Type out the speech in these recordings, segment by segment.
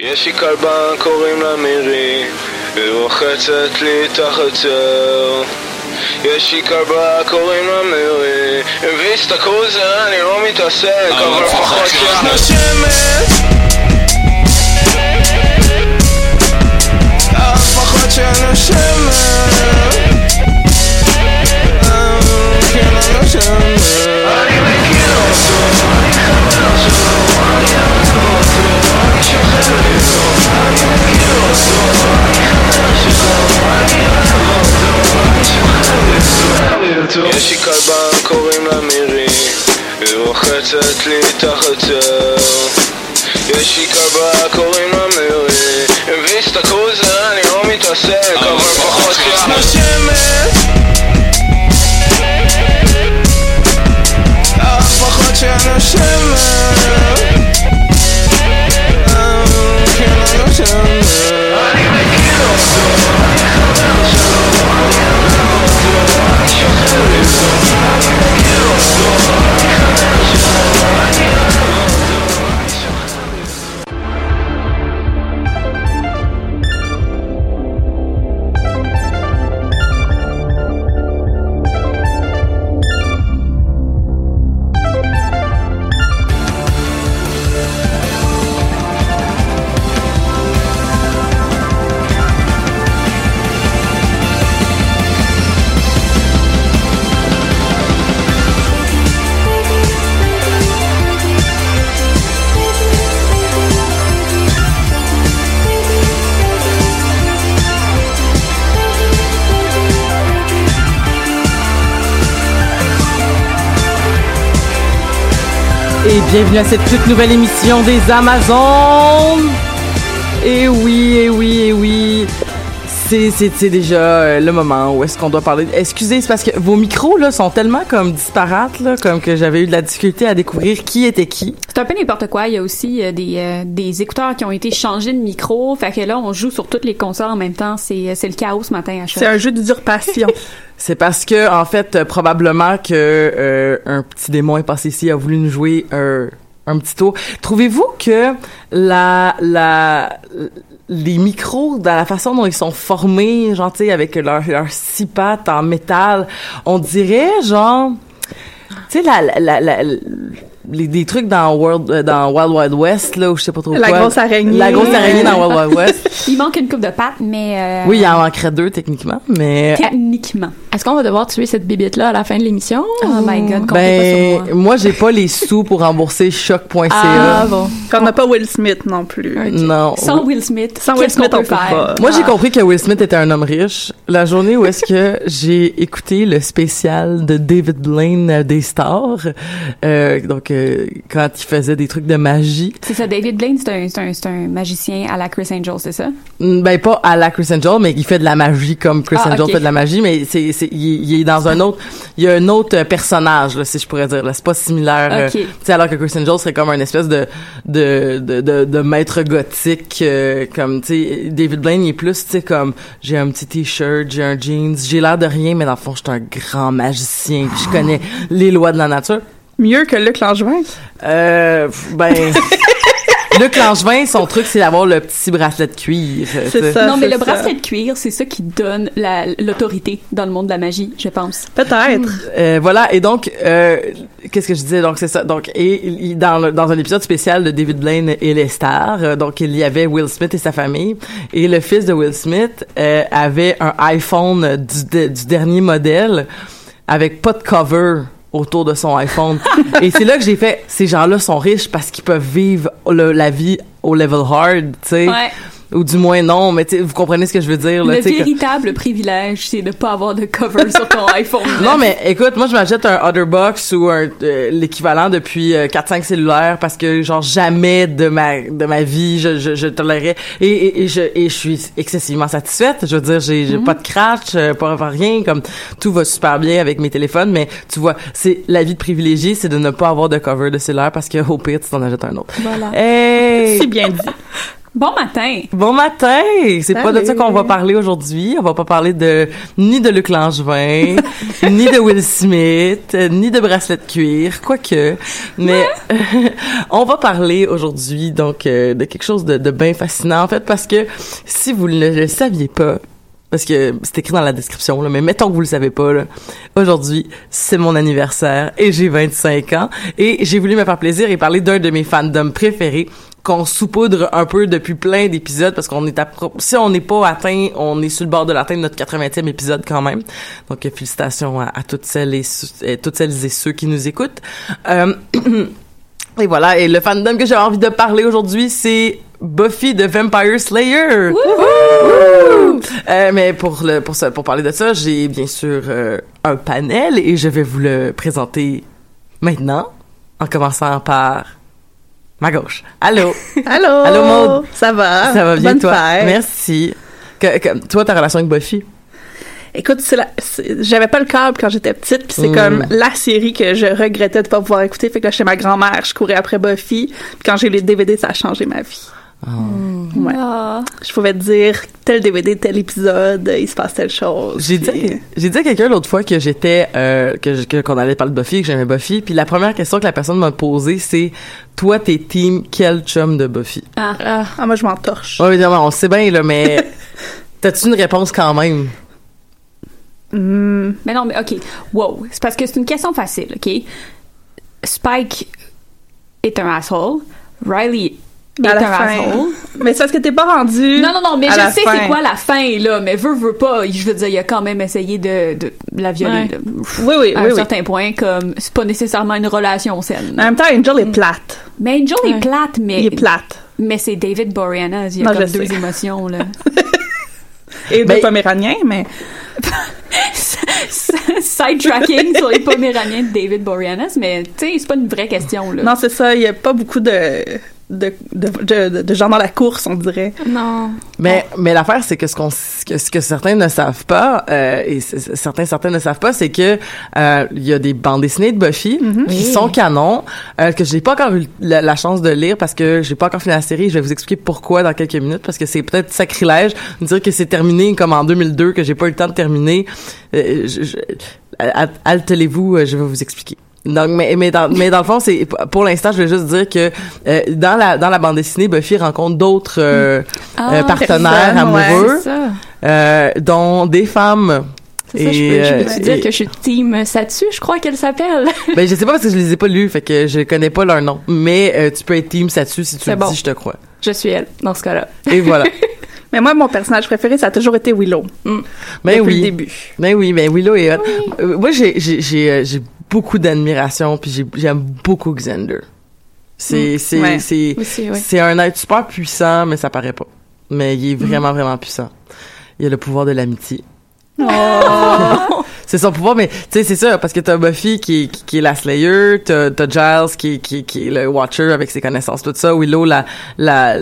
יש לי כלבה קוראים לה מירי ורוחצת לי את החצר יש לי כלבה קוראים לה מירי והסתכלו זה אני לא מתעסק אבל פחות שאת נושמת פחות שאת נושמת כן אני נושמת יש לי כלבה קוראים לה מירי ורוחצת לי את החצר יש לי כלבה קוראים לה מירי והסתכלו זה אני לא מתעסק אבל פחות שאת נושמת פחות שאת נושמת Bienvenue à cette toute nouvelle émission des Amazones. Et oui. C'est déjà le moment où est-ce qu'on doit parler. Excusez, c'est parce que vos micros là sont tellement comme disparates là, comme que j'avais eu de la difficulté à découvrir qui était qui. C'est un peu n'importe quoi. Il y a aussi des écouteurs qui ont été changés de micro. Fait que là, on joue sur toutes les consoles en même temps. C'est le chaos ce matin à chaque. C'est un jeu d'usurpation. C'est parce que en fait, probablement que un petit démon est passé ici, a voulu nous jouer un petit tour. Trouvez-vous que les micros, dans la façon dont ils sont formés, genre, tu sais, avec leur six pattes en métal, on dirait, genre, tu sais, les trucs dans Wild Wild West, là, ou je sais pas trop quoi. La grosse araignée. La grosse araignée dans Wild Wild West. Il manque une coupe de pattes, mais... Oui, il en manquerait deux, techniquement, mais... Techniquement. Est-ce qu'on va devoir tuer cette bibite-là à la fin de l'émission? Oh my God, comptez pas sur moi. Moi, j'ai pas les sous pour rembourser choc.ca. Ah, bon. On n'a pas Will Smith non plus. Okay. Non. Sans Will Smith. Sans Will Smith, on peut pas. Moi, j'ai compris que Will Smith était un homme riche. La journée où est-ce que j'ai écouté le spécial de David Blaine des stars, donc quand il faisait des trucs de magie. C'est ça, David Blaine, c'est un magicien à la Chris Angel, c'est ça? Ben pas à la Chris Angel, mais il fait de la magie comme Chris Angel okay. Fait de la magie, mais il est dans un autre, il y a un autre personnage là, si je pourrais dire là, c'est pas similaire. Okay. Tu sais, alors que Chris Angel serait comme un espèce de maître gothique, comme tu sais, David Blaine il est plus tu sais comme j'ai un petit t-shirt, j'ai un jeans, j'ai l'air de rien, mais dans le fond je suis un grand magicien, puis je connais les lois de la nature. Mieux que Luc Langevin? Luc Langevin, son truc, c'est d'avoir le petit bracelet de cuir. C'est ça. Non, mais le bracelet de cuir, c'est ça qui donne l'autorité dans le monde de la magie, je pense. Peut-être. Voilà. Et donc, qu'est-ce que je disais? Donc, c'est ça. Donc, et dans un épisode spécial de David Blaine et les stars, donc, il y avait Will Smith et sa famille. Et le fils de Will Smith, avait un iPhone du dernier modèle avec pas de cover autour de son iPhone. Et c'est là que j'ai fait, ces gens-là sont riches parce qu'ils peuvent vivre la vie au level hard, tu sais. Ouais. Ou du moins non, mais vous comprenez ce que je veux dire. Là, le véritable privilège, c'est de pas avoir de cover sur ton iPhone. Non, mais écoute, moi je m'achète un Otherbox ou un, l'équivalent depuis 4-5 cellulaires parce que genre jamais de ma vie je tolérais et je suis excessivement satisfaite. Je veux dire, j'ai pas de crash, pas rien, comme tout va super bien avec mes téléphones. Mais tu vois, c'est la vie de privilégié, c'est de ne pas avoir de cover de cellulaire parce que au pire tu t'en achètes un autre. Voilà. Hey! C'est bien dit. Bon matin! Bon matin! C'est Salut. Pas de ça qu'on va parler aujourd'hui. On va pas parler ni de Luc Langevin, ni de Will Smith, ni de bracelet de cuir, quoique. Mais on va parler aujourd'hui, donc, de quelque chose de bien fascinant, en fait, parce que si vous ne le saviez pas, parce que c'est écrit dans la description, là, mais mettons que vous le savez pas, là. Aujourd'hui, c'est mon anniversaire et j'ai 25 ans et j'ai voulu me faire plaisir et parler d'un de mes fandoms préférés qu'on saupoudre un peu depuis plein d'épisodes parce qu'on est si on n'est pas atteint, on est sur le bord de l'atteinte de notre 80e épisode quand même. Donc, félicitations à toutes celles et ceux qui nous écoutent. Et voilà. Et le fandom que j'avais envie de parler aujourd'hui, c'est Buffy the Vampire Slayer. Wouhou! Mais pour parler de ça, j'ai bien sûr un panel et je vais vous le présenter maintenant, en commençant par ma gauche. Allô. Allô. Allô Maud. Ça va. Ça va bien Bonne toi. Fête. Merci. Toi, ta relation avec Buffy. Écoute, j'avais pas le câble quand j'étais petite, puis c'est comme la série que je regrettais de pas pouvoir écouter. Fait que là, chez ma grand-mère, je courais après Buffy. Puis quand j'ai eu les DVD, ça a changé ma vie. Oh. Ouais. Oh. Je pouvais te dire tel DVD, tel épisode, il se passe telle chose. J'ai dit à quelqu'un l'autre fois que j'étais qu'on allait parler de Buffy, que j'aimais Buffy. Puis la première question que la personne m'a posée, c'est toi, t'es team quel chum de Buffy? Ah moi je m'en torche. Ouais, évidemment, on sait bien là, mais t'as-tu une réponse quand même? Mais non, mais OK. Wow. C'est parce que c'est une question facile, OK? Spike est un asshole. Riley est un asshole. Mais c'est parce que t'es pas rendu. Non, mais je sais c'est quoi la fin, là. Mais veux pas. Je veux dire, il a quand même essayé de la violer. Ouais. À un certain point, comme, c'est pas nécessairement une relation saine. En même temps, Angel est plate. Mais Angel est plate, mais. Il est plate. Mais c'est David Boreanaz. Il y a comme deux émotions, là. Et deux Poméraniens, mais. Sidetracking sur les Poméraniens de David Boreanaz, mais tu sais, c'est pas une vraie question, là. Non, c'est ça, il y a pas beaucoup de gens dans la course, on dirait. Non. Mais l'affaire, c'est que ce que certains ne savent pas, et certains ne savent pas, c'est que il y a des bandes dessinées de Buffy qui sont canons, que j'ai pas encore eu la chance de lire parce que j'ai pas encore fini la série. Je vais vous expliquer pourquoi dans quelques minutes, parce que c'est peut-être sacrilège de dire que c'est terminé comme en 2002, que j'ai pas eu le temps de terminer. Haltez-vous, je vais vous expliquer. Donc, mais dans le fond, c'est pour l'instant, je vais juste dire que dans la bande dessinée, Buffy rencontre d'autres partenaires amoureux, dont des femmes. C'est ça, je peux dire que je suis team Satsu, je crois qu'elle s'appelle. Ben je sais pas parce que je les ai pas lus, fait que je connais pas leur nom. Mais tu peux être team Satsu si tu le dis, je te crois. Je suis elle dans ce cas-là. Et voilà. Mais moi, mon personnage préféré, ça a toujours été Willow. Depuis le début. Mais Willow est hot. Oui. Moi, j'ai beaucoup d'admiration, puis j'aime beaucoup Xander. C'est un être super puissant, mais ça paraît pas. Mais il est vraiment, vraiment puissant. Il a le pouvoir de l'amitié. Oh. C'est son pouvoir, mais tu sais, c'est ça, parce que t'as Buffy qui est la Slayer, t'as Giles qui est le Watcher avec ses connaissances, tout ça, Willow la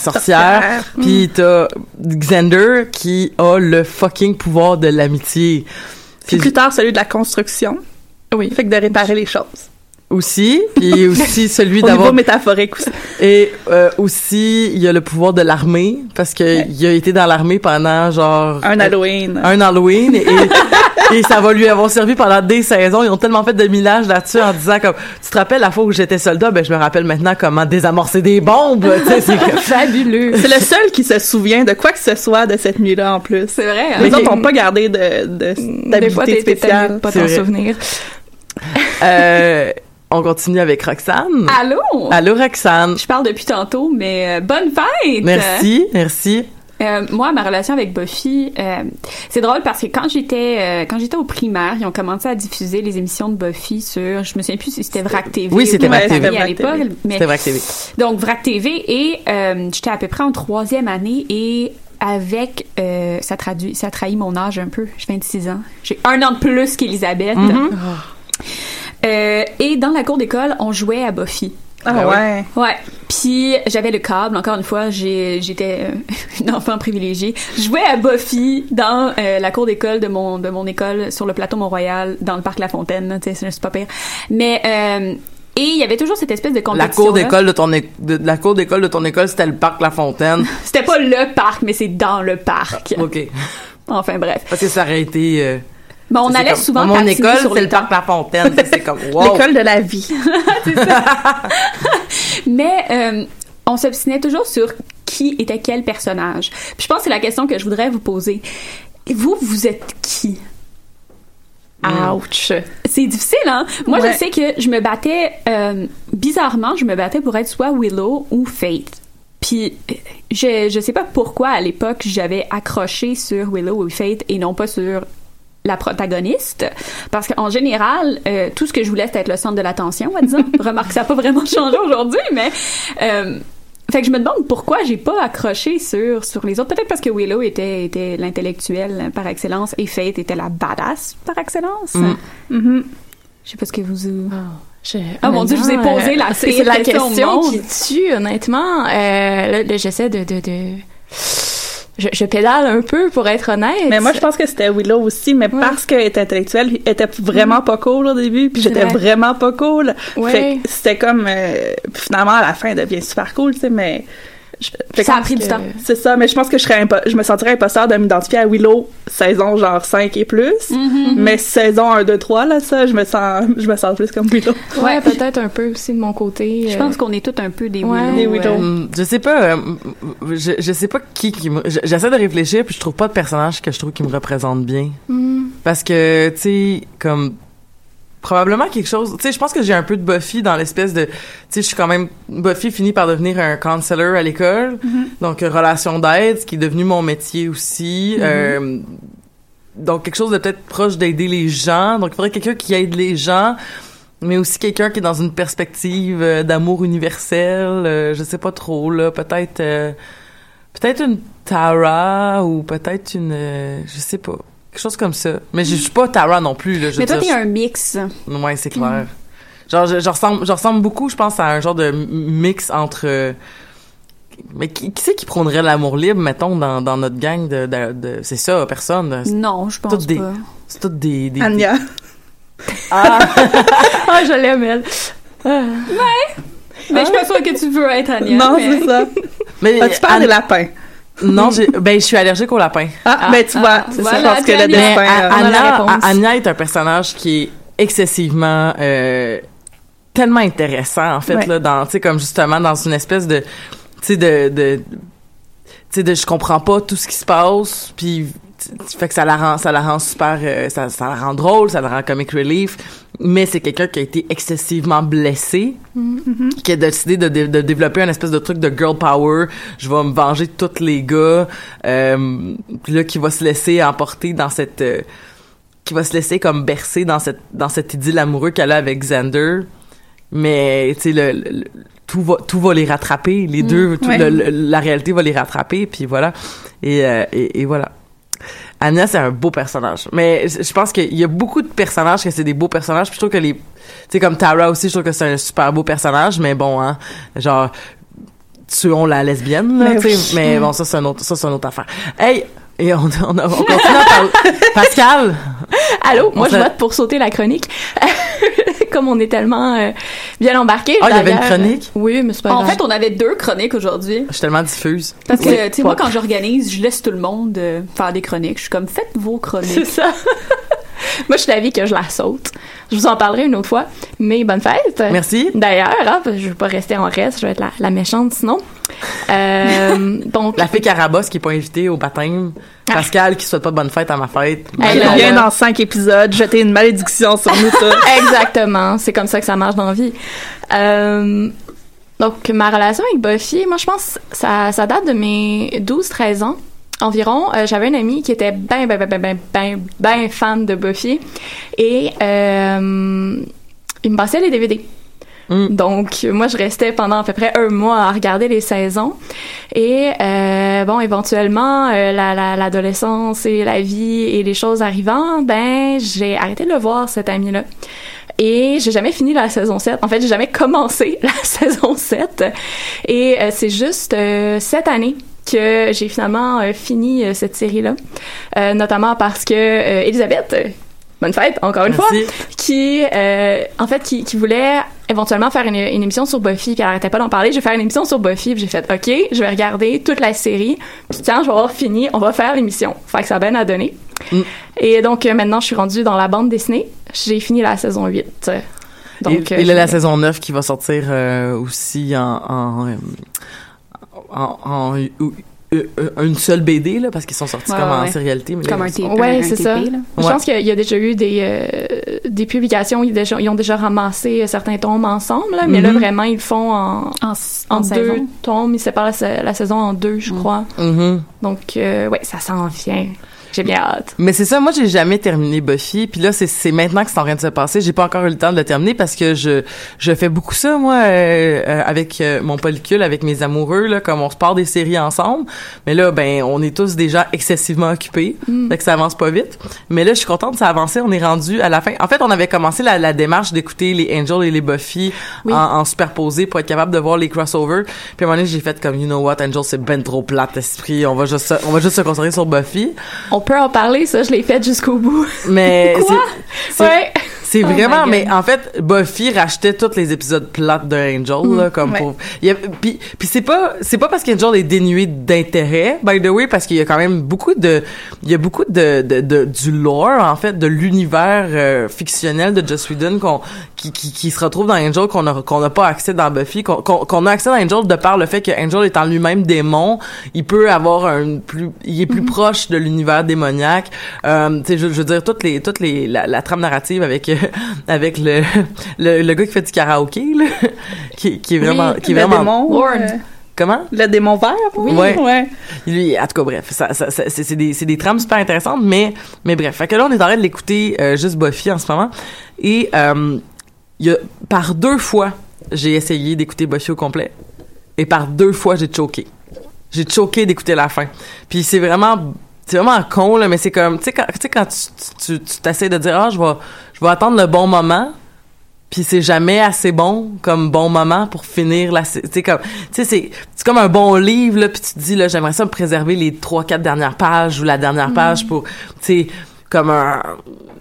sorcière. Puis t'as Xander qui a le fucking pouvoir de l'amitié. Puis plus tard, celui de la construction. Oui. Fait que de réparer les choses. Aussi. Puis aussi celui d'avoir... Au niveau métaphorique aussi. Et aussi, il y a le pouvoir de l'armée, parce que il a été dans l'armée pendant, genre... Un Halloween. Et ça va lui avoir servi pendant des saisons. Ils ont tellement fait de millage là-dessus en disant comme... Tu te rappelles la fois où j'étais soldat? Ben, je me rappelle maintenant comment désamorcer des bombes. C'est fabuleux. C'est le seul qui se souvient de quoi que ce soit de cette nuit-là, en plus. C'est vrai. Hein? Les autres n'ont pas gardé d'habilité spéciale. Pas de souvenir. On continue avec Roxane. Allô? Allô, Roxane. Je parle depuis tantôt, mais bonne fête! Merci. Moi, ma relation avec Buffy, c'est drôle parce que quand j'étais au primaire, ils ont commencé à diffuser les émissions de Buffy sur, je me souviens plus si c'était Vrak TV. Oui, c'était Vrak TV à l'époque. C'était Vrak TV. Donc Vrak TV et j'étais à peu près en troisième année et avec ça trahit mon âge un peu. J'ai 26 ans. J'ai un an de plus qu'Elisabeth. Mm-hmm. Oh. Et dans la cour d'école, on jouait à Buffy. Ah ouais. Ouais. Puis j'avais le câble. Encore une fois, j'étais une enfant privilégiée. Je jouais à Buffy dans la cour d'école de mon école sur le plateau Mont-Royal, dans le parc La Fontaine. Tu sais, c'est pas pire. Mais et il y avait toujours cette espèce de compétition. La cour d'école de ton école, c'était le parc La Fontaine. C'était pas le parc, mais c'est dans le parc. Ok. Enfin bref. Parce que ça aurait été. Ben, on allait souvent à mon école, c'est le parc La Fontaine. C'est comme, wow. L'école de la vie. C'est ça. Mais on s'obstinait toujours sur qui était quel personnage. Puis je pense que c'est la question que je voudrais vous poser. Vous êtes qui? Ouch! C'est difficile, hein? Moi, ouais. Je sais que je me battais... bizarrement, je me battais pour être soit Willow ou Faith. Puis, je sais pas pourquoi, à l'époque, j'avais accroché sur Willow ou Faith et non pas sur... la protagoniste, parce qu'en général, tout ce que je voulais, c'était être le centre de l'attention, on va dire. Remarque, ça n'a pas vraiment changé aujourd'hui, mais... fait que je me demande pourquoi j'ai pas accroché sur les autres. Peut-être parce que Willow était l'intellectuelle par excellence et Faith était la badass par excellence. Mm. Mm-hmm. Je sais pas ce que vous... Ah mon Dieu, je vous ai posé la c'est la question qui tue, honnêtement. Là, j'essaie de... Je pédale un peu, pour être honnête. Mais moi, je pense que c'était Willow aussi, mais ouais. Parce qu'elle était intellectuelle, elle était vraiment pas cool au début, puis j'étais vraiment pas cool. Ouais. Fait que c'était comme... finalement, à la fin, elle devient super cool, tu sais, mais... ça a pris du temps. C'est ça, mais je pense que je me sentirais imposteur de m'identifier à Willow saison genre 5 et plus, mm-hmm. Mais saison 1, 2, 3, là, ça, je me sens plus comme Willow. Ouais, peut-être un peu aussi de mon côté. Je pense qu'on est tous un peu des Willow. Je sais pas, je sais pas qui me... J'essaie de réfléchir, puis je trouve pas de personnage que je trouve qui me représente bien. Mm. Parce que, tu sais, comme... probablement quelque chose, tu sais, je pense que j'ai un peu de Buffy dans l'espèce de, tu sais, je suis quand même, Buffy finit par devenir un counselor à l'école, mm-hmm. Donc relation d'aide, ce qui est devenu mon métier aussi, mm-hmm. Donc quelque chose de peut-être proche d'aider les gens, donc il faudrait quelqu'un qui aide les gens, mais aussi quelqu'un qui est dans une perspective d'amour universel, je sais pas trop, là, peut-être une Tara, ou peut-être une, je sais pas, quelque chose comme ça. Mais je suis pas Tara non plus. Là, mais toi, t'es un mix. Ouais, c'est clair. Mm. Genre, je ressemble beaucoup, je pense, à un genre de mix entre... Mais qui c'est qui prônerait l'amour libre, mettons, dans notre gang de... C'est ça, personne. Non, je pense pas. C'est toutes des... Anya. Ah, je l'aime, elle. Ouais. Mais je pense pas que tu veux être Anya. Non, mais... c'est ça. Mais, tu parles des lapins. Non, je suis allergique aux lapins. Ah, ben tu vois, c'est voilà, ça, parce que le destin... Anya est un personnage qui est excessivement... tellement intéressant, en fait, ouais. Là, tu sais, comme justement dans une espèce de... Tu sais, je comprends pas tout ce qui se passe, puis... Fait que ça la rend super... ça la rend drôle, ça la rend comic relief, mais c'est quelqu'un qui a été excessivement blessé, mm-hmm. Qui a décidé de développer un espèce de truc de girl power, je vais me venger de tous les gars, là, qui va se laisser emporter dans cette... qui va se laisser comme bercer dans cette idylle amoureuse qu'elle a avec Xander, mais, tu sais, le tout va les rattraper, les deux, tout, ouais. La réalité va les rattraper, puis voilà, et voilà. Anya, c'est un beau personnage. Mais je pense qu'il y a beaucoup de personnages que c'est des beaux personnages. Puis je trouve que tu sais, comme Tara aussi, je trouve que c'est un super beau personnage. Mais bon, hein, genre, tuons la lesbienne, là, tu sais. Oui. Mais bon, ça, c'est une autre affaire. Hey! Et on continue à parler. Pascal! Allô? Moi, je vote pour sauter la chronique. Comme on est tellement bien embarqués. Ah, il y avait une chronique? Oui, mais c'est pas grave. En fait, on avait deux chroniques aujourd'hui. Je suis tellement diffuse. Parce que, tu sais, moi, quand j'organise, je laisse tout le monde faire des chroniques. Je suis comme, faites vos chroniques. C'est ça. Moi, je suis d'avis que je la saute. Je vous en parlerai une autre fois. Mais bonne fête! Merci. D'ailleurs, hein, je ne vais pas rester en reste. Je vais être la méchante, sinon. Donc, la fille Carabosse qui n'est pas invitée au baptême. Pascal qui ne souhaite pas bonne fête à ma fête. Elle vient dans 5 épisodes jeter une malédiction sur nous tous. Exactement. C'est comme ça que ça marche dans la vie. Donc, ma relation avec Buffy, moi, je pense que ça date de mes 12-13 ans environ. J'avais une amie qui était ben fan de Buffy et il me passait les DVD. Donc, moi, je restais pendant à peu près un mois à regarder les saisons. Et bon, éventuellement, l'adolescence et la vie et les choses arrivant, ben, j'ai arrêté de le voir, cet ami-là. Et j'ai jamais fini la saison 7. En fait, j'ai jamais commencé la saison 7. Et c'est juste cette année que j'ai finalement fini cette série-là. Notamment parce que Elisabeth... bonne fête, encore une fois, qui voulait éventuellement faire une émission sur Buffy, puis elle arrêtait pas d'en parler. Je vais faire une émission sur Buffy, puis j'ai fait OK, je vais regarder toute la série, puis tiens, je vais avoir fini, on va faire l'émission. Fait que ça a bien à donner. Et donc, maintenant, je suis rendue dans la bande dessinée. J'ai fini la saison 8. Donc, et là, la saison 9 qui va sortir aussi en une seule BD, là, parce qu'ils sont sortis en série-réalité. Mais comme là, un c'est ça. Ouais. Je pense qu'il y a déjà eu des publications, ils ont déjà ramassé certains tomes ensemble, là, mais là, vraiment, ils le font en deux tomes. Ils séparent la saison en deux, je crois. Donc, ça s'en vient. J'ai bien hâte. Mais c'est ça, moi, j'ai jamais terminé Buffy. Puis là, c'est maintenant que c'est en train de se passer. J'ai pas encore eu le temps de le terminer parce que je fais beaucoup ça, moi, avec mon polycule, avec mes amoureux, là, comme on se part des séries ensemble. Mais là, ben, on est tous déjà excessivement occupés. Fait que ça avance pas vite. Mais là, je suis contente, ça a avancé. On est rendu à la fin. En fait, on avait commencé la démarche d'écouter les Angel et les Buffy en superposé pour être capable de voir les crossovers. Puis à un moment donné, j'ai fait comme, you know what, Angel, c'est ben trop plate, esprit. On va juste se concentrer sur Buffy. On peut en parler, ça, je l'ai fait jusqu'au bout. Mais quoi? C'est vraiment... Oh mais en fait, Buffy rachetait tous les épisodes plates de Angel, là, comme pour... Puis c'est pas parce qu'Angel est dénué d'intérêt, by the way, parce qu'il y a quand même beaucoup de... Il y a beaucoup de du lore, en fait, de l'univers fictionnel de Joss Whedon qui se retrouve dans Angel, qu'on n'a pas accès dans Buffy, qu'on a accès dans Angel de par le fait que Angel est en lui-même démon, il peut avoir il est plus proche de l'univers démoniaque. Je veux dire, la trame narrative avec le gars qui fait du karaoké là, qui est vraiment démon, Lord. Comment? Le démon vert, ouais. Lui, en tout cas, bref, ça c'est des trames super intéressantes, mais bref. Fait que là, on est en train de l'écouter juste Buffy en ce moment, et par deux fois, j'ai essayé d'écouter Buffy au complet, et par deux fois, j'ai choqué d'écouter la fin. Puis c'est vraiment con, là, mais c'est comme, tu sais quand tu t'essaies de dire, je vais attendre le bon moment, puis c'est jamais assez bon comme bon moment pour finir la, c'est comme un bon livre, là, puis tu te dis, là, j'aimerais ça me préserver les 3-4 dernières pages ou la dernière page pour, tu sais, comme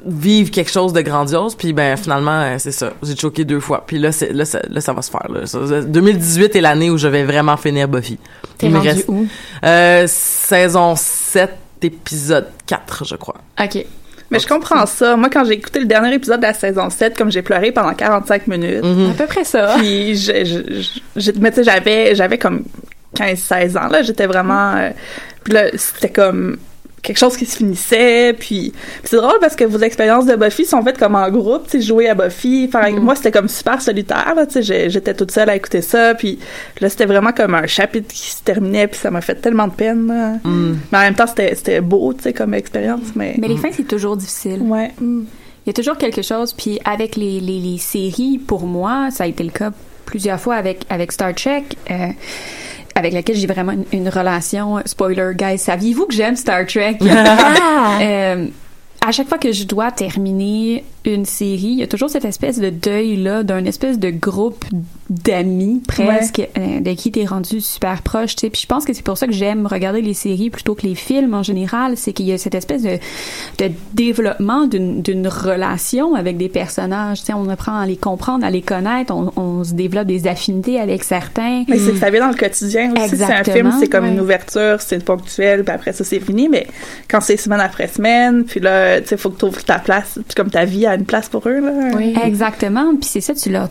vivre quelque chose de grandiose, puis ben finalement c'est ça, j'ai choqué deux fois, puis là ça va se faire, là. 2018 est l'année où je vais vraiment finir Buffy. T'es rendu où? Saison 7, épisode 4, je crois. OK. Mais je comprends ça. Moi, quand j'ai écouté le dernier épisode de la saison 7, comme j'ai pleuré pendant 45 minutes. À peu près ça. Puis mais tu sais, j'avais comme 15-16 ans, là, j'étais vraiment... puis là, c'était comme... quelque chose qui se finissait, puis c'est drôle parce que vos expériences de Buffy sont faites comme en groupe, tu sais, jouer à Buffy, moi c'était comme super solitaire, tu sais, j'étais toute seule à écouter ça, puis là c'était vraiment comme un chapitre qui se terminait, puis ça m'a fait tellement de peine, là. Mais en même temps c'était beau, tu sais, comme expérience, mais les fins c'est toujours difficile. Ouais. Il y a toujours quelque chose, puis avec les séries, pour moi, ça a été le cas plusieurs fois avec Star Trek, avec laquelle j'ai vraiment une relation. Spoiler, guys, saviez-vous que j'aime Star Trek? À chaque fois que je dois terminer une série, il y a toujours cette espèce de deuil-là, d'un espèce de groupe d'amis, presque, de qui t'es rendu super proche, tu sais. Puis je pense que c'est pour ça que j'aime regarder les séries plutôt que les films en général, c'est qu'il y a cette espèce de développement d'une relation avec des personnages, tu sais. On apprend à les comprendre, à les connaître, on se développe des affinités avec certains. Mais c'est que ça vient dans le quotidien aussi. Exactement, c'est un film, c'est comme une ouverture, c'est ponctuel, puis après ça, c'est fini, mais quand c'est semaine après semaine, puis là, tu sais, faut que tu ouvres ta place, comme ta vie a une place pour eux, là. Oui. Exactement. Puis c'est ça, tu leur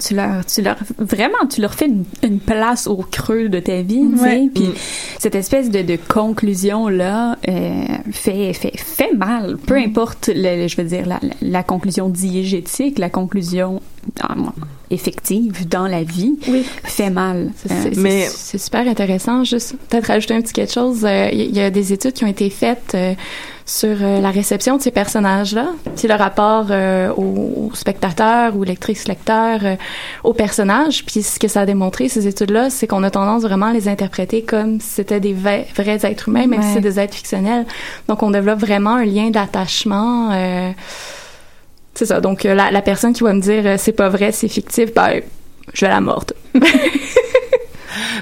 fais une place au creux de ta vie, tu sais. Puis cette espèce de conclusion là fait mal. Peu importe, je veux dire la conclusion diégétique, la conclusion effective dans la vie fait mal. C'est super intéressant. Juste peut-être rajouter un petit quelque chose. Il y a des études qui ont été faites sur la réception de ces personnages-là, puis le rapport aux spectateurs ou lectrices-lecteurs aux personnages. Puis ce que ça a démontré, ces études-là, c'est qu'on a tendance vraiment à les interpréter comme si c'était des vrais êtres humains, même si c'est des êtres fictionnels. Donc, on développe vraiment un lien d'attachement. C'est ça. Donc, la personne qui va me dire « c'est pas vrai, c'est fictif », ben, je vais la mordre.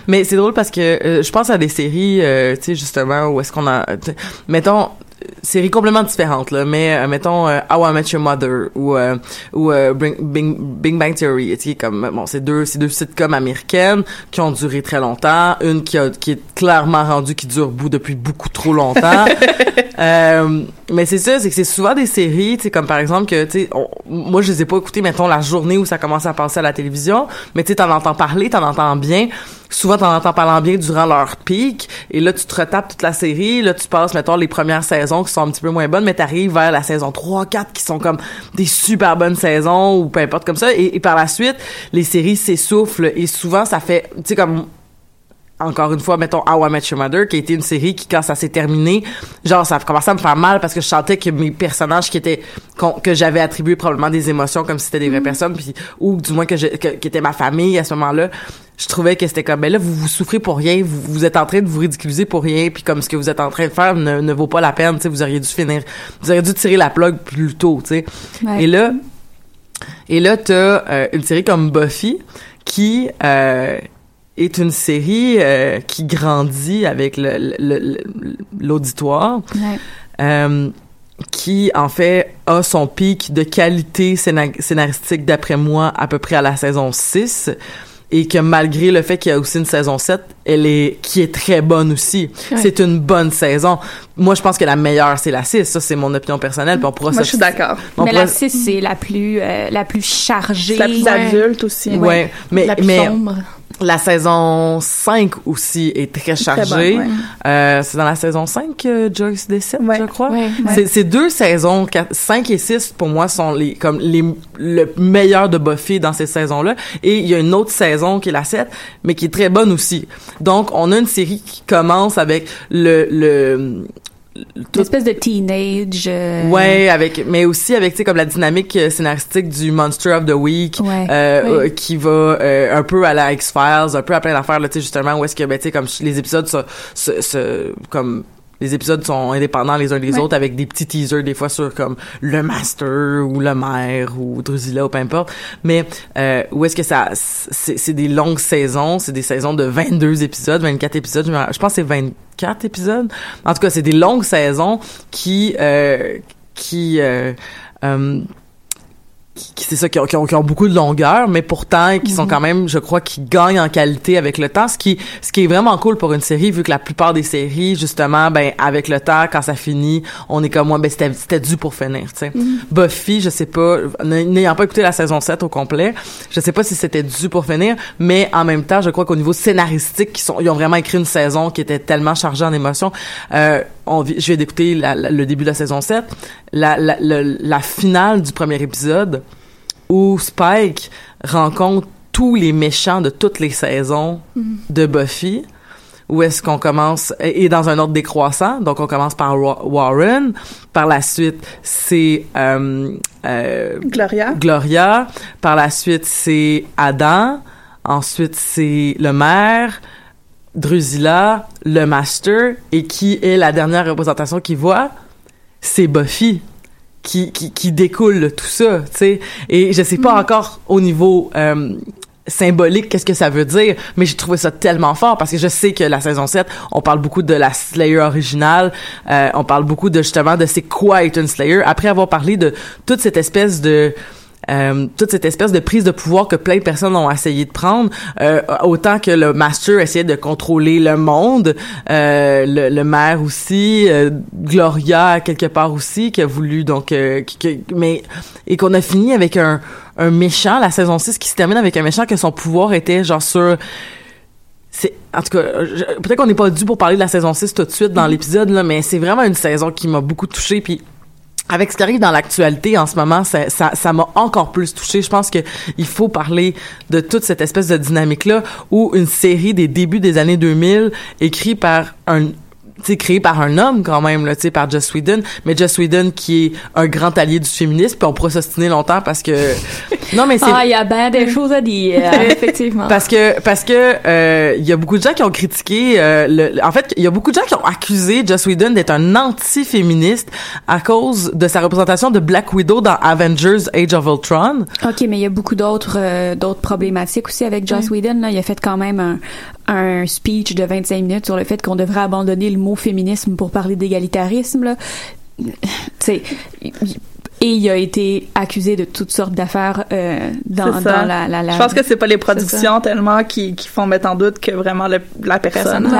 Mais c'est drôle parce que je pense à des séries, tu sais, justement, où est-ce qu'on a... Mettons... séries complètement différentes là, mais mettons How I Met Your Mother ou Big Bang Theory, tu sais, comme bon, c'est deux sitcoms américaines qui ont duré très longtemps, une qui est clairement rendue qui dure depuis beaucoup trop longtemps. Mais c'est ça, c'est que c'est souvent des séries, tu sais, comme par exemple que tu sais moi je les ai pas écoutées mettons la journée où ça commence à passer à la télévision, mais tu sais t'en entends parler bien durant leur pic, et là tu te retapes toute la série, là tu passes mettons les premières saisons qui sont un petit peu moins bonnes, mais t'arrives vers la saison 3-4 qui sont comme des super bonnes saisons ou peu importe comme ça, et par la suite les séries s'essoufflent, et souvent ça fait, tu sais, comme encore une fois, mettons, How I Met Your Mother, qui a été une série qui, quand ça s'est terminé, genre, ça a commencé à me faire mal parce que je sentais que mes personnages que j'avais attribué probablement des émotions comme si c'était des vraies personnes, puis, ou du moins qui était ma famille à ce moment-là, je trouvais que c'était comme, ben là, vous souffrez pour rien, vous êtes en train de vous ridiculiser pour rien, puis comme ce que vous êtes en train de faire ne vaut pas la peine, tu sais, vous auriez dû tirer la plug plus tôt, tu sais. Ouais. Et là, t'as une série comme Buffy qui, est une série qui grandit avec l'auditoire, qui, en fait, a son pic de qualité scénaristique, d'après moi, à peu près à la saison 6, et que malgré le fait qu'il y a aussi une saison 7, qui est très bonne aussi. Ouais. C'est une bonne saison. Moi, je pense que la meilleure, c'est la 6. Ça, c'est mon opinion personnelle. Puis on pourra moi, je suis d'accord. Mais la 6, c'est la plus chargée. C'est la plus adulte aussi. Ouais. Ouais. Mais, la plus sombre. La saison 5 aussi est très chargée. Très bonne, ouais. C'est dans la saison 5 que Joyce décède, je crois. Ouais, ouais. Ces deux saisons, 5 et 6, pour moi, sont le meilleur de Buffy dans ces saisons-là. Et il y a une autre saison qui est la 7, mais qui est très bonne aussi. Donc, on a une série qui commence avec une espèce de teenage mais aussi avec, tu sais, comme la dynamique scénaristique du Monster of the Week qui va un peu à la X-Files, un peu à plein d'affaires là, tu sais, justement où est-ce que, ben, tu sais, comme les épisodes comme les épisodes sont indépendants les uns des autres, avec des petits teasers des fois sur comme le master ou le maire ou Drusilla ou peu importe. Mais où est-ce que ça... C'est des longues saisons. C'est des saisons de 22 épisodes, 24 épisodes. Je pense que c'est 24 épisodes. En tout cas, c'est des longues saisons qui c'est ça, qui ont beaucoup de longueur, mais pourtant qui sont quand même, je crois, qui gagnent en qualité avec le temps, ce qui est vraiment cool pour une série, vu que la plupart des séries, justement, ben avec le temps, quand ça finit, on est comme moi, ben c'était dû pour finir, tu sais. Buffy, je sais pas, n'ayant pas écouté la saison 7 au complet, je sais pas si c'était dû pour finir, mais en même temps, je crois qu'au niveau scénaristique, ils ont vraiment écrit une saison qui était tellement chargée en émotions. Je viens d'écouter le début de la saison 7, la finale du premier épisode où Spike rencontre tous les méchants de toutes les saisons de Buffy, où est-ce qu'on commence, et dans un ordre décroissant, donc on commence par Warren, par la suite c'est Gloria, par la suite c'est Adam, ensuite c'est le maire, Drusilla, le master, et qui est la dernière représentation qu'il voit, c'est Buffy qui découle de tout ça, tu sais. Et je sais pas encore au niveau symbolique qu'est-ce que ça veut dire, mais j'ai trouvé ça tellement fort parce que je sais que la saison 7, on parle beaucoup de la Slayer originale, on parle beaucoup de justement de c'est quoi être une Slayer, après avoir parlé de toute cette espèce de prise de pouvoir que plein de personnes ont essayé de prendre, autant que le master essayait de contrôler le monde, le maire aussi, Gloria quelque part aussi qui a voulu donc et qu'on a fini avec un méchant, la saison 6 qui se termine avec un méchant que son pouvoir était genre sur... En tout cas, peut-être qu'on n'est pas dû pour parler de la saison 6 tout de suite dans l'épisode là, mais c'est vraiment une saison qui m'a beaucoup touchée, puis Avec ce qui arrive dans l'actualité en ce moment, ça m'a encore plus touchée. Je pense que il faut parler de toute cette espèce de dynamique-là où une série des débuts des années 2000 écrite par créé par un homme quand même, là, par Joss Whedon, mais Joss Whedon qui est un grand allié du féminisme, puis on pourrait s'ostiner longtemps parce que... Non, mais c'est... Ah, il y a bien des choses à dire, effectivement. Parce que il y a beaucoup de gens qui ont critiqué... En fait, il y a beaucoup de gens qui ont accusé Joss Whedon d'être un anti-féministe à cause de sa représentation de Black Widow dans Avengers Age of Ultron. OK, mais il y a beaucoup d'autres problématiques aussi avec Joss Whedon, là. Il a fait quand même un speech de 25 minutes sur le fait qu'on devrait abandonner le mot féminisme pour parler d'égalitarisme, là. T'sais, et il a été accusé de toutes sortes d'affaires dans la... Je pense que c'est pas les productions tellement qui font mettre en doute que vraiment la personne.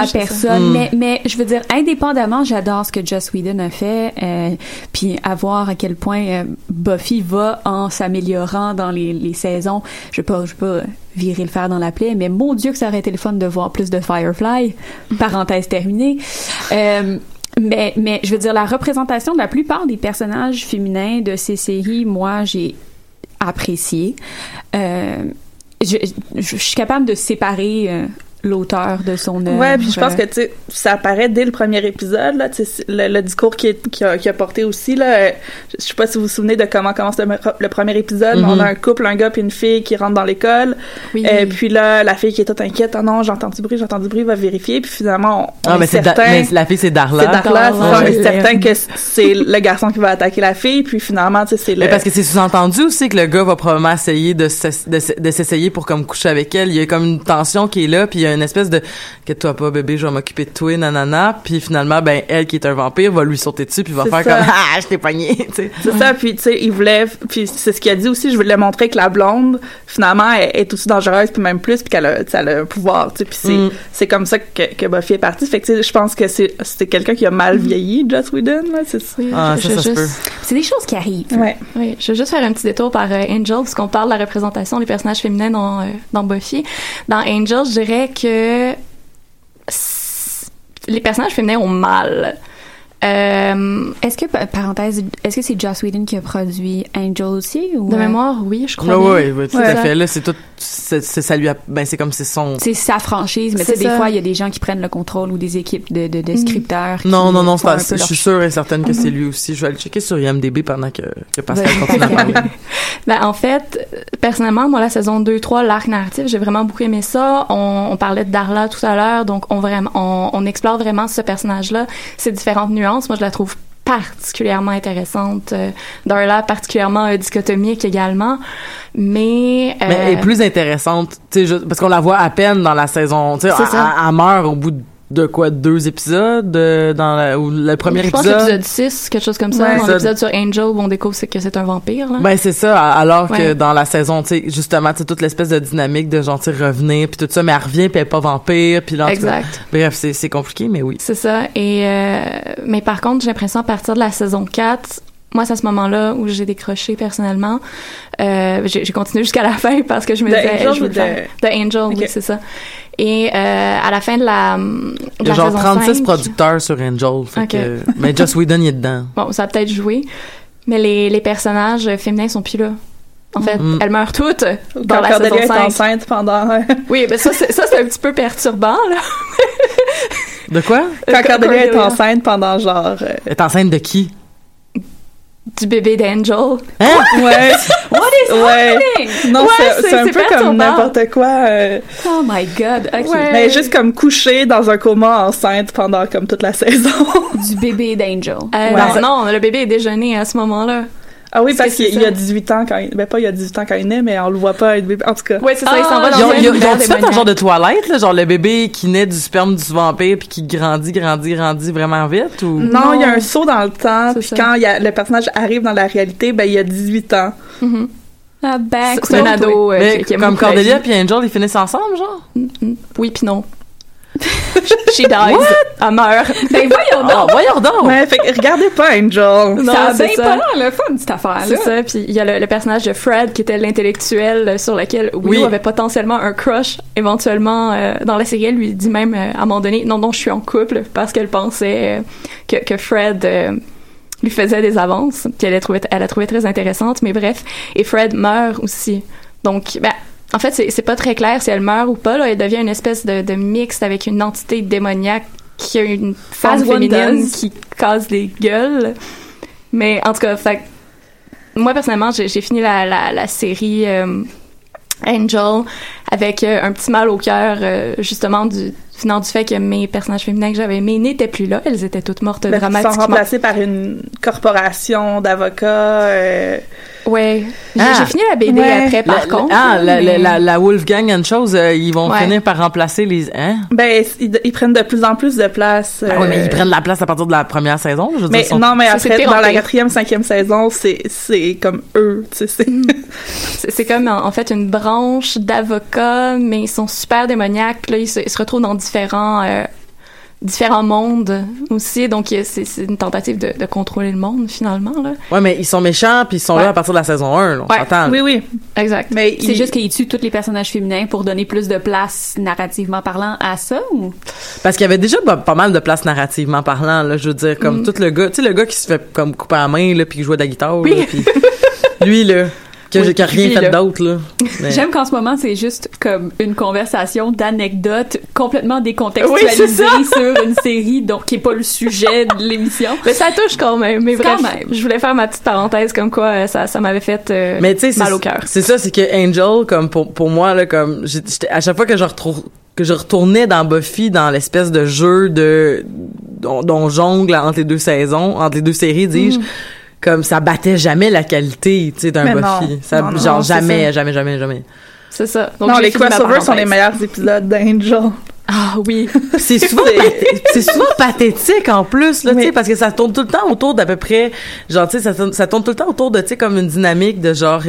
Mais je veux dire, indépendamment, j'adore ce que Joss Whedon a fait, puis à voir à quel point Buffy va en s'améliorant dans les saisons. Je sais pas virer le fer dans la plaie, mais mon Dieu que ça aurait été le fun de voir plus de Firefly, parenthèse terminée. Mais je veux dire, la représentation de la plupart des personnages féminins de ces séries, moi, j'ai apprécié. Je suis capable de séparer l'auteur de son œuvre. Ouais, puis je pense que tu sais, ça apparaît dès le premier épisode, là, tu sais, le discours qui a porté aussi, là. Je sais pas si vous vous souvenez de comment commence le premier épisode. Mm-hmm. On a un couple, un gars puis une fille qui rentre dans l'école. Oui. Et puis là, la fille qui est toute inquiète, oh non, j'entends du bruit, va vérifier. Puis finalement, mais la fille, c'est Darla. C'est certain que c'est le garçon qui va attaquer la fille. Puis finalement, tu sais, c'est le... Mais parce que c'est sous-entendu aussi que le gars va probablement essayer de s'essayer pour comme coucher avec elle. Il y a comme une tension qui est là, puis une espèce de « Qu'est-toi pas, bébé, je vais m'occuper de toi, nanana », puis finalement, ben elle, qui est un vampire, va lui sauter dessus, puis va comme « Ah, je t'ai pogné », tu sais. C'est ça, puis tu sais, il voulait, puis c'est ce qu'il a dit aussi, je voulais montrer que la blonde, finalement, elle est aussi dangereuse, puis même plus, puis qu'elle a un pouvoir, tu sais, puis c'est comme ça que Buffy est partie, fait que tu sais, je pense que c'était quelqu'un qui a mal vieilli, Joss Whedon, là, c'est ça. Ah, ça se peut. C'est des choses qui arrivent. Ouais. Oui, je vais juste faire un petit détour par Angel, parce qu'on parle de la représentation des personnages féminins dans Buffy. Dans Angel, je dirais que les personnages féminins ont mal. Est-ce que c'est Joss Whedon qui a produit Angel aussi? Ou de mémoire, oui, je crois. Oui, tout à fait. Là, c'est tout. C'est sa franchise, mais tu sais, des fois, il y a des gens qui prennent le contrôle ou des équipes de scripteurs. Non, je suis sûre et certaine que c'est lui aussi. Je vais aller checker sur IMDb pendant que Pascal continue à parler. En fait, personnellement, moi, la saison 2-3, l'arc narratif, j'ai vraiment beaucoup aimé ça. On parlait de Darla tout à l'heure, donc on explore vraiment ce personnage-là, ses différentes nuances. Moi, je la trouve particulièrement intéressante. Darla, particulièrement dichotomique également. Mais elle est plus intéressante, parce qu'on la voit à peine dans la saison. Elle meurt au bout de quoi, 2 épisodes? Ou le premier épisode? Je pense l'épisode 6, quelque chose comme ça. Ouais, l'épisode sur Angel, où on découvre que c'est un vampire. Là. Ben, c'est ça. Alors que dans la saison, justement, toute l'espèce de dynamique de genre revenir, puis tout ça, mais elle revient, puis elle n'est pas vampire. Puis là, exact. Bref, c'est compliqué, mais oui. C'est ça. Mais par contre, j'ai l'impression, à partir de la saison 4... Moi, c'est à ce moment-là où j'ai décroché personnellement. J'ai continué jusqu'à la fin parce que je me disais... The Angel, okay. Oui, c'est ça. Et à la fin de la il y a genre 36 producteurs sur Angel. Fait que, mais Joss Whedon, il est dedans. Bon, ça a peut-être joué. Mais les personnages féminins sont plus là. En fait, elles meurent toutes dans la saison 5. Est enceinte pendant... Oui, mais ça c'est un petit peu perturbant, là. De quoi? Quand Cordelia est enceinte pendant genre... Elle est enceinte de qui? Du bébé d'Angel. Hein? Ouais. What is happening? Non, c'est un peu comme n'importe quoi. Oh my God. Okay. Ouais. Mais juste comme couchée dans un coma enceinte pendant comme toute la saison. Du bébé d'Angel. Ouais. Non, le bébé est déjeuné à ce moment-là. Ah oui, parce qu'il y a 18 ans quand il... Ben pas il y a 18 ans quand il naît, mais on le voit pas être bébé. En tout cas. Ouais, c'est ça, il s'en va dans le... Ils ont fait un genre de toilette, là, genre le bébé qui naît du sperme du vampire puis qui grandit vraiment vite, ou... Non, il y a un saut dans le temps, puis quand le personnage arrive dans la réalité, ben il y a 18 ans. Mm-hmm. Ah ben, c'est un ado. Mais comme Cordelia puis Angel, ils finissent ensemble, genre? Oui puis non. She dies. What? Elle meurt. Ben voyons donc. Mais regardez pas Angel. Non, c'est pas le fun cette affaire-là. C'est ça. Puis il y a le personnage de Fred qui était l'intellectuel sur lequel Willow avait potentiellement un crush. Éventuellement, dans la série, elle lui dit même à un moment donné, non, je suis en couple, parce qu'elle pensait que Fred lui faisait des avances, puis elle la trouvait très intéressante, mais bref. Et Fred meurt aussi. Donc, ben, en fait, c'est pas très clair si elle meurt ou pas, là. Elle devient une espèce de mixte avec une entité démoniaque qui a une face féminine qui casse des gueules. Mais, en tout cas, fait, moi, personnellement, j'ai fini la série Angel avec un petit mal au cœur, justement, du fait que mes personnages féminins que j'avais aimés n'étaient plus là. Elles étaient toutes mortes dramatiquement. Ils sont remplacées par une corporation d'avocats. Ouais. J'ai fini la BD après, par contre. La Wolfgang, une chose, ils vont finir par remplacer les... Hein? Ben, ils prennent de plus en plus de place. Ah oui, mais ils prennent la place à partir de la première saison, je veux dire. Non, mais après, dans la 4e, 5e saison, c'est comme eux, tu sais. C'est comme, en fait, une branche d'avocats, mais ils sont super démoniaques. Là, ils se retrouvent dans différents mondes aussi, donc c'est une tentative de contrôler le monde finalement là. Ouais, mais ils sont méchants puis ils sont là à partir de la saison 1 là, on s'entend. Oui, exact. Mais c'est juste qu'ils tuent tous les personnages féminins pour donner plus de place narrativement parlant à ça ou parce qu'il y avait déjà pas mal de place narrativement parlant là, je veux dire comme tout le gars, tu sais le gars qui se fait comme couper la main là puis qui joue de la guitare là, puis lui là qui a rien fait d'autre, là. Mais... J'aime qu'en ce moment, c'est juste comme une conversation d'anecdotes complètement décontextualisées sur une série donc qui n'est pas le sujet de l'émission. Mais ça touche quand même. Mais bref, je voulais faire ma petite parenthèse comme quoi ça m'avait fait mal au cœur. C'est ça, c'est que Angel, comme pour moi, là, comme à chaque fois que je retournais dans Buffy, dans l'espèce de jeu dont jongle entre les deux séries, dis-je, comme ça battait jamais la qualité, tu sais, d'un Buffy. Jamais. C'est ça. Donc, non, les crossovers sont les meilleurs épisodes d'Angel. Ah oui. C'est souvent pathétique en plus là, tu sais, parce que ça tourne tout le temps autour d'à peu près genre tu sais ça tourne tout le temps autour de tu sais comme une dynamique de genre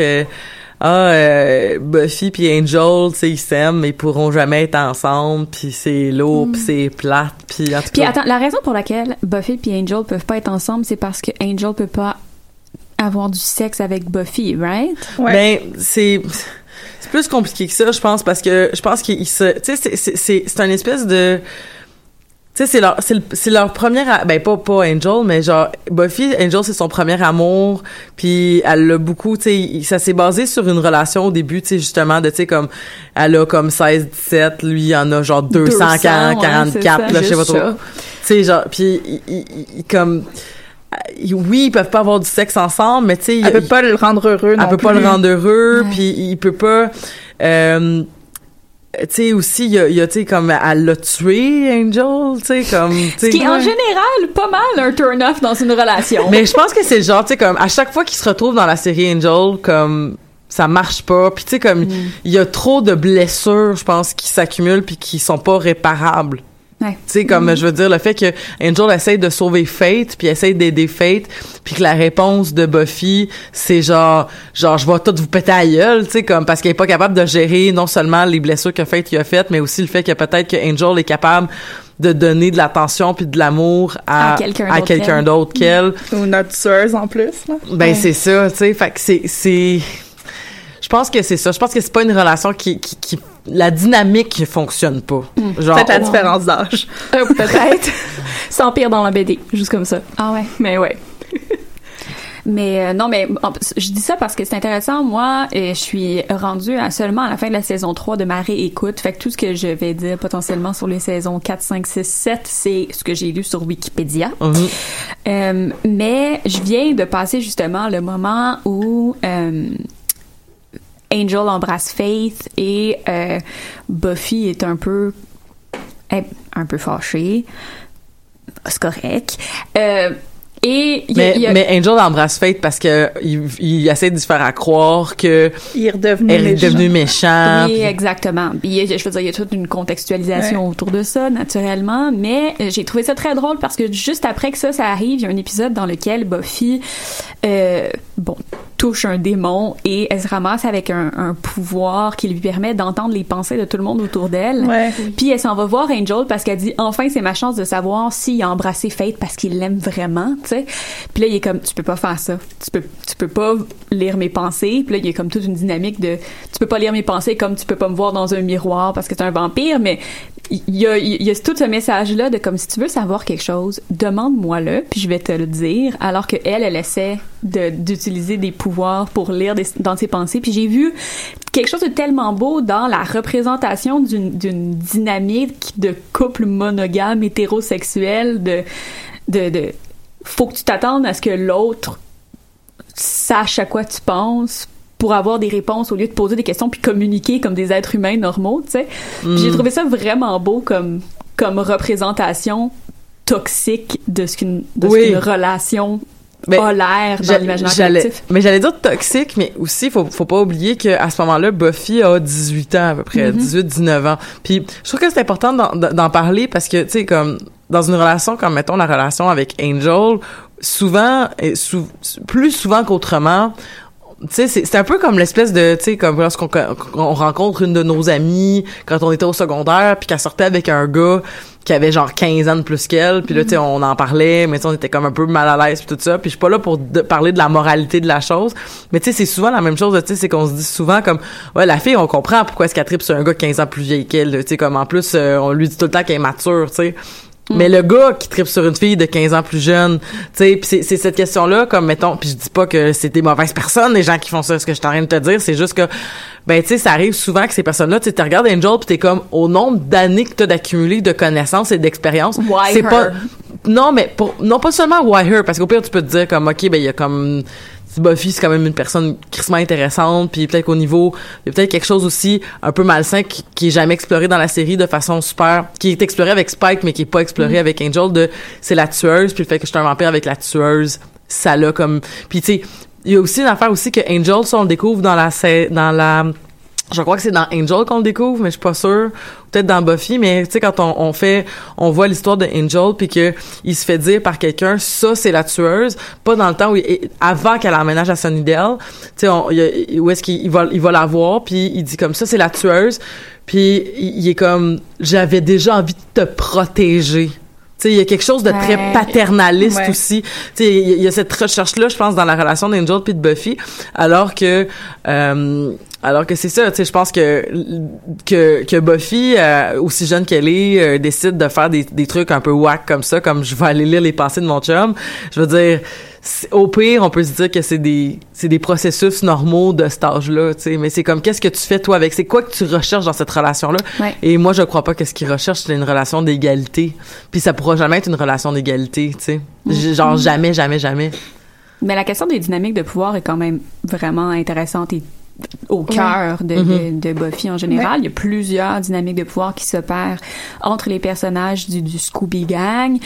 Buffy puis Angel, tu sais, ils s'aiment, mais ils pourront jamais être ensemble, puis c'est lourd, puis c'est plate, puis en tout cas... Puis attends, la raison pour laquelle Buffy puis Angel peuvent pas être ensemble, c'est parce que Angel peut pas avoir du sexe avec Buffy, right? Ouais. Ben, c'est plus compliqué que ça, je pense, parce que je pense qu'ils se... Tu sais, c'est un espèce de... Tu sais, c'est leur premier... Ben, pas Angel, mais genre, Buffy, Angel, c'est son premier amour, puis elle l'a beaucoup, tu sais, ça s'est basé sur une relation au début, tu sais, justement, de, tu sais, comme, elle a comme 16, 17, lui, il en a genre 200, 44, ouais, là, je sais pas trop. Tu sais, genre, puis, il comme... oui, ils peuvent pas avoir du sexe ensemble, mais tu sais... Elle peut pas le rendre heureux non plus. Elle peut pas le rendre heureux, puis il peut pas... tu sais aussi il y a tu sais comme elle l'a tué Angel, tu sais comme t'sais, ce qui est en général pas mal un turn off dans une relation. Mais je pense que c'est le genre tu sais comme à chaque fois qu'il se retrouve dans la série Angel comme ça marche pas puis tu sais comme il y a trop de blessures je pense qui s'accumulent puis qui sont pas réparables. Ouais. Tu sais, comme, je veux dire, le fait que Angel essaye de sauver Fate, puis essaye d'aider Fate, puis que la réponse de Buffy, c'est genre, je vais tout vous péter à gueule, tu sais, comme, parce qu'elle est pas capable de gérer non seulement les blessures que Fate lui a faites, mais aussi le fait que peut-être que Angel est capable de donner de l'attention puis de l'amour à quelqu'un d'autre qu'elle. Ou notre tueuse, en plus, là. Ben, c'est ça, tu sais, fait que c'est... Je pense que c'est ça. Je pense que c'est pas une relation qui la dynamique fonctionne pas. Genre, peut-être la différence d'âge. Peut-être. Sans pire dans la BD, juste comme ça. Ah ouais. Mais ouais. Mais non, mais je dis ça parce que c'est intéressant. Moi, je suis rendue seulement à la fin de la saison 3 de ma réécoute. Fait que tout ce que je vais dire potentiellement sur les saisons 4, 5, 6, 7, c'est ce que j'ai lu sur Wikipédia. Mais je viens de passer justement le moment où... Angel embrasse Faith et Buffy est un peu fâchée. C'est correct. Et mais Angel embrasse Faith parce que il essaie de se faire croire que il est redevenu méchant. Oui, exactement. Puis, je veux dire, il y a toute une contextualisation autour de ça, naturellement. Mais j'ai trouvé ça très drôle parce que juste après que ça arrive, il y a un épisode dans lequel Buffy, bon, touche un démon et elle se ramasse avec un pouvoir qui lui permet d'entendre les pensées de tout le monde autour d'elle. Ouais. Puis elle s'en va voir Angel parce qu'elle dit « Enfin, c'est ma chance de savoir s'il a embrassé Faith parce qu'il l'aime vraiment. » tu sais. Puis là, il est comme « Tu peux pas faire ça. Tu peux pas lire mes pensées. » Puis là, il y a comme toute une dynamique de « Tu peux pas lire mes pensées comme tu peux pas me voir dans un miroir parce que t'es un vampire. » Mais il y a tout ce message-là de comme « Si tu veux savoir quelque chose, demande-moi-le puis je vais te le dire. » Alors que elle essaie d'utiliser des pouvoirs pour lire dans ses pensées. Puis j'ai vu quelque chose de tellement beau dans la représentation d'une dynamique de couple monogame hétérosexuel de faut que tu t'attendes à ce que l'autre sache à quoi tu penses pour avoir des réponses au lieu de poser des questions puis communiquer comme des êtres humains normaux, tu sais. Puis j'ai trouvé ça vraiment beau comme représentation toxique de ce qu'une relation a l'air dans l'imaginaire collectif. Mais j'allais dire toxique, mais aussi, faut pas oublier qu'à ce moment-là, Buffy a 18 ans à peu près, 18-19 ans. Puis je trouve que c'est important d'en parler parce que, tu sais, comme dans une relation comme, mettons, la relation avec Angel, souvent, plus souvent qu'autrement, tu sais, c'est un peu comme l'espèce de, tu sais, comme lorsqu'on rencontre une de nos amies quand on était au secondaire puis qu'elle sortait avec un gars qui avait genre 15 ans de plus qu'elle, puis là, tu sais, on en parlait, mais tu sais, on était comme un peu mal à l'aise, puis tout ça, puis je suis pas là pour parler de la moralité de la chose, mais tu sais, c'est souvent la même chose, tu sais, c'est qu'on se dit souvent comme, ouais, la fille, on comprend pourquoi est-ce qu'elle tripe sur un gars 15 ans plus vieille qu'elle, tu sais, comme en plus, on lui dit tout le temps qu'elle est mature, tu sais. Mais le gars qui tripe sur une fille de 15 ans plus jeune, tu sais, pis c'est cette question-là, comme, mettons, pis je dis pas que c'est des mauvaises personnes, les gens qui font ça, ce que je suis en train de te dire, c'est juste que, ben, tu sais, ça arrive souvent que ces personnes-là, tu sais, tu regardes Angel pis t'es comme, au nombre d'années que t'as d'accumuler de connaissances et d'expériences, c'est her? Pas... Non, mais non pas seulement why her, parce qu'au pire, tu peux te dire comme, OK, ben, il y a comme... Buffy, c'est quand même une personne crissement intéressante, puis peut-être qu'au niveau, il y a peut-être quelque chose aussi un peu malsain qui est jamais exploré dans la série de façon super, qui est exploré avec Spike, mais qui est pas exploré avec Angel, c'est la tueuse, puis le fait que je suis un vampire avec la tueuse, ça l'a comme... Puis tu sais, il y a aussi une affaire aussi que Angel, ça on le découvre dans la je crois que c'est dans Angel qu'on le découvre, mais je suis pas sûre. Peut-être dans Buffy, mais tu sais, quand on voit l'histoire de Angel puis que il se fait dire par quelqu'un, ça c'est la tueuse, pas dans le temps où avant qu'elle emménage à Sunnydale, tu sais, où est-ce qu'il va la voir puis il dit comme ça c'est la tueuse, puis il est comme j'avais déjà envie de te protéger. Tu sais, il y a quelque chose de très paternaliste aussi. Tu sais, il y a cette recherche-là, je pense, dans la relation d'Angel puis de Buffy, alors que c'est ça. Tu sais, je pense que Buffy, aussi jeune qu'elle est, décide de faire des trucs un peu whack comme ça, comme je vais aller lire les pensées de mon chum. Je veux dire, au pire, on peut se dire que c'est des processus normaux de cet âge-là, tu sais. Mais c'est comme, qu'est-ce que tu fais, toi, avec? C'est quoi que tu recherches dans cette relation-là? Ouais. Et moi, je crois pas que ce qu'ils recherchent, c'est une relation d'égalité. Puis ça pourra jamais être une relation d'égalité, tu sais. Genre, jamais, jamais, jamais. Mais la question des dynamiques de pouvoir est quand même vraiment intéressante et au cœur de Buffy en général. Il y a plusieurs dynamiques de pouvoir qui s'opèrent entre les personnages du Scooby Gang,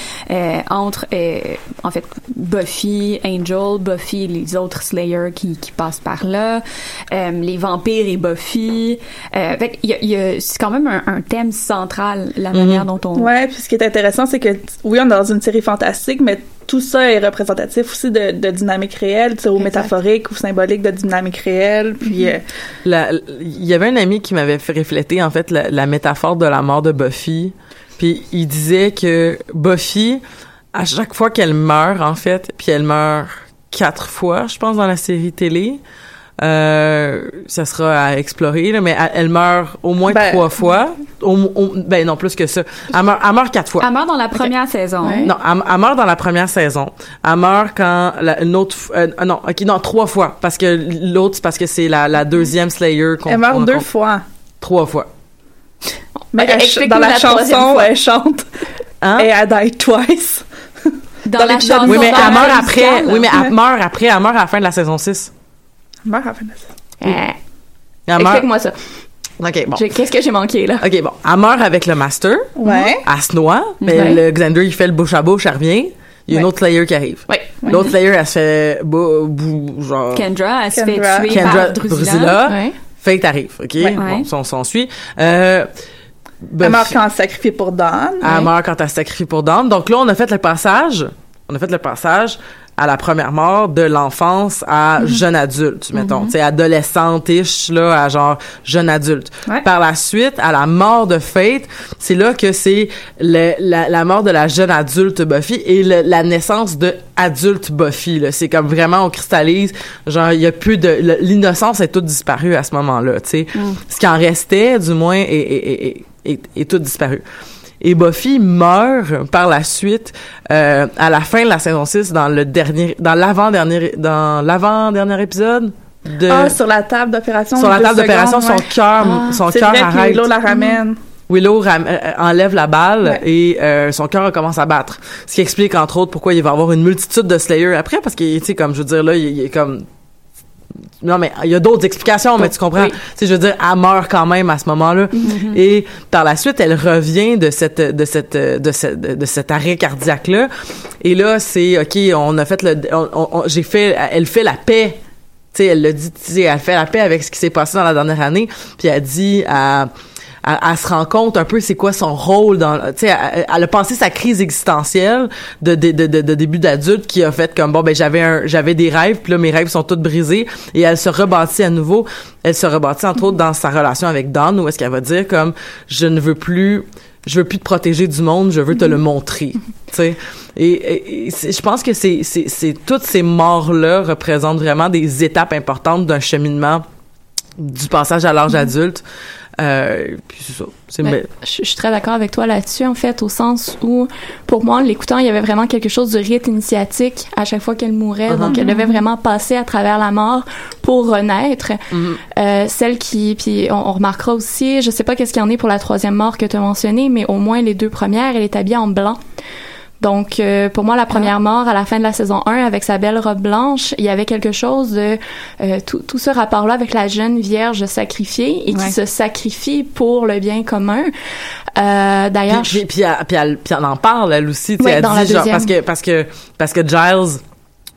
en fait, Buffy, Angel, Buffy et les autres Slayers qui passent par là, les vampires et Buffy. Fait il y a c'est quand même un thème central, la manière dont on... Ouais, puis ce qui est intéressant, c'est que, oui, on est dans une série fantastique, mais tout ça est représentatif aussi de dynamique réelle, tu sais, ou métaphorique ou symbolique de dynamique réelle. Puis il y avait un ami qui m'avait fait refléter en fait la métaphore de la mort de Buffy. Puis il disait que Buffy, à chaque fois qu'elle meurt en fait, puis elle meurt 4 fois, je pense, dans la série télé. Ça sera à explorer là, mais elle meurt au moins 3 fois. Ben non, plus que ça. Elle meurt 4 fois. Elle meurt dans la première saison. Ouais. Non, elle meurt dans la première saison. Elle meurt quand une autre non, OK, non, 3 fois parce que l'autre, c'est parce que c'est la deuxième Slayer qu'on... Elle meurt 2 fois. 3 fois. Mais dans la chanson, elle chante hein? Et elle die twice. Dans la chanson. Oui, mais elle meurt après. Oui, mais elle meurt après, elle meurt à la fin de la saison 6. Explique-moi ça. OK, bon. Qu'est-ce que j'ai manqué, là? OK, bon. Elle meurt avec le Master. Ouais. Elle se noie. Mais le Xander, il fait le bouche-à-bouche, elle revient. Il y a une autre Slayer qui arrive. Oui. L'autre Slayer, elle se fait... genre... Kendra, elle se fait tuer par Drusilla. Ouais. Fait que t'arrives, OK? Ouais. Bon, ça, on s'en suit. Elle meurt quand elle se sacrifie pour Dawn. Elle meurt quand elle se sacrifie pour Dawn. Donc là, on a fait le passage... à la première mort, de l'enfance à jeune adulte, mettons, tu sais, adolescente-ish, là, à genre jeune adulte. Ouais. Par la suite, à la mort de Faith, c'est là que c'est la mort de la jeune adulte Buffy et la naissance de adulte Buffy, là. C'est comme vraiment, on cristallise, genre, il y a plus de... L'innocence est toute disparue à ce moment-là, tu sais. Ce qui en restait, du moins, est toute disparue. Et Buffy meurt par la suite à la fin de la saison 6 dans l'avant-dernier épisode de sur la table d'opération. Sur la table d'opération, ouais. Son cœur arrête. Willow la ramène. Willow enlève la balle, ouais. Et son cœur recommence à battre. Ce qui explique entre autres pourquoi il va y avoir une multitude de Slayers après, parce que tu sais, comme je veux dire là, il est comme... Non, mais il y a d'autres explications, mais tu comprends. Oui. Tu sais, je veux dire, elle meurt quand même à ce moment-là. Mm-hmm. Et par la suite, elle revient de cet arrêt cardiaque-là. Et là, c'est, OK, on a fait elle fait la paix. Tu sais, elle le dit, tu sais, elle fait la paix avec ce qui s'est passé dans la dernière année. Puis elle dit elle se rend compte un peu c'est quoi son rôle dans, tu sais, elle a passé sa crise existentielle de début d'adulte qui a fait comme bon ben j'avais des rêves puis là mes rêves sont tous brisés, et elle se rebâtit à nouveau, entre autres dans sa relation avec Dawn, où est-ce qu'elle va dire comme je veux plus te protéger du monde, je veux te le montrer, tu sais. Et je pense que c'est toutes ces morts là représentent vraiment des étapes importantes d'un cheminement du passage à l'âge adulte. Puis c'est ça. Je suis très d'accord avec toi là-dessus, en fait, au sens où, pour moi, en l'écoutant, il y avait vraiment quelque chose du rite initiatique à chaque fois qu'elle mourait. Mm-hmm. Donc, elle devait vraiment passer à travers la mort pour renaître. Mm-hmm. Celle qui... Puis, on remarquera aussi, je sais pas qu'est-ce qu'il y en est pour la troisième mort que tu as mentionnée, mais au moins les deux premières, elle est habillée en blanc. Donc, pour moi, la première mort, à la fin de la saison 1, avec sa belle robe blanche, il y avait quelque chose de... tout ce rapport-là avec la jeune vierge sacrifiée et qui se sacrifie pour le bien commun. D'ailleurs... Puis elle en parle, elle aussi. Oui, elle dans dit, la genre, parce que Giles...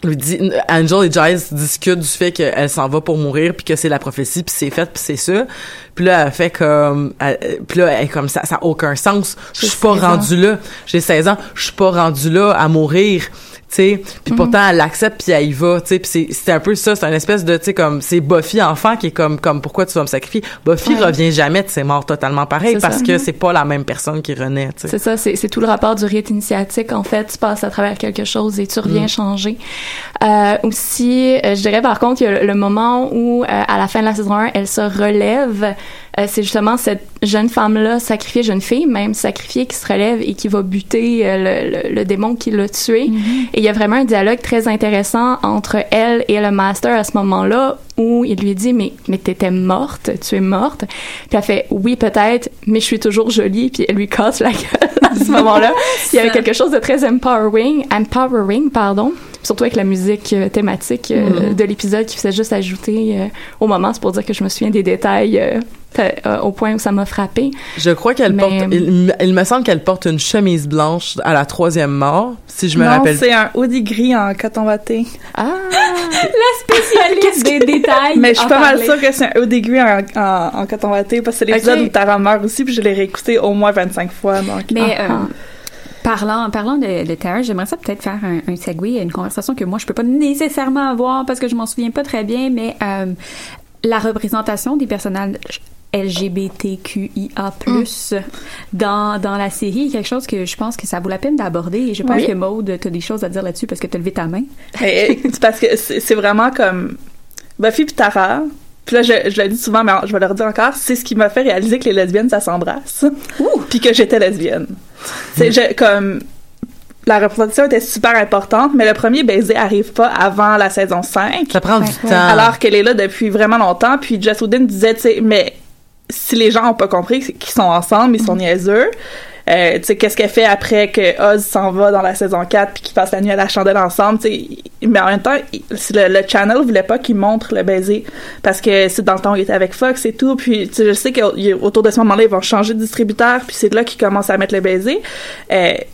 lui dit, Angel et Giles discutent du fait qu'elle s'en va pour mourir, puis que c'est la prophétie, puis c'est fait, puis c'est ça. Puis là, elle fait comme... Puis là, elle est comme ça, ça a aucun sens. Je suis pas rendue là. J'ai 16 ans. Je suis pas rendue là à mourir. Tu sais, puis pourtant elle l'accepte puis elle y va, tu sais, puis c'est un peu ça, c'est une espèce de, tu sais, comme c'est Buffy enfant qui est comme pourquoi tu vas me sacrifier. Buffy revient jamais de ses morts totalement pareil, c'est parce que c'est pas la même personne qui renaît, tu sais. C'est ça, c'est tout le rapport du rite initiatique, en fait, tu passes à travers quelque chose et tu reviens changer. Aussi, je dirais par contre il y a le moment où à la fin de la saison 1, elle se relève, c'est justement cette jeune femme-là sacrifiée, jeune fille même sacrifiée, qui se relève et qui va buter le démon qui l'a tué. Et il y a vraiment un dialogue très intéressant entre elle et le master à ce moment-là, où il lui dit mais t'étais morte, tu es morte. Puis elle fait oui peut-être, mais je suis toujours jolie. Puis elle lui casse la gueule à ce moment-là. Il y avait quelque chose de très empowering, surtout avec la musique thématique de l'épisode qui faisait juste ajouter au moment. C'est pour dire que je me souviens des détails au point où ça m'a frappée. Je crois qu'elle porte... Il me semble qu'elle porte une chemise blanche à la troisième mort, si je me rappelle. Non, c'est un hoodie gris en coton watté. Ah! La spécialiste des détails. Mais je suis pas mal sûre que c'est un hoodie gris en coton watté, parce que c'est l'épisode où ta femme meurt aussi, puis je l'ai réécouté au moins 25 fois. Donc. Mais... Parlant de Tara, j'aimerais ça peut-être faire un segue à une conversation que moi, je peux pas nécessairement avoir parce que je m'en souviens pas très bien, mais la représentation des personnages LGBTQIA+, dans la série, quelque chose que je pense que ça vaut la peine d'aborder, et je pense que Maud, t'as des choses à dire là-dessus parce que t'as levé ta main. Parce que c'est vraiment comme Buffy pis Tara... Puis là, je le dis souvent, mais je vais le redire encore, c'est ce qui m'a fait réaliser que les lesbiennes, ça s'embrasse. Puis que j'étais lesbienne. C'est comme... La représentation était super importante, mais le premier baiser arrive pas avant la saison 5. Ça prend du temps. Alors qu'elle est là depuis vraiment longtemps. Puis Joss Whedon disait, tu sais, mais si les gens ont pas compris qu'ils sont ensemble, ils sont niaiseux... tu sais, qu'est-ce qu'elle fait après que Oz s'en va dans la saison 4 puis qu'ils passent la nuit à la chandelle ensemble, tu sais, mais en même temps, le channel voulait pas qu'ils montrent le baiser parce que c'est dans le temps où il était avec Fox et tout, puis tu sais, je sais qu'autour de ce moment-là, ils vont changer de distributeur puis c'est là qu'ils commencent à mettre le baiser, mais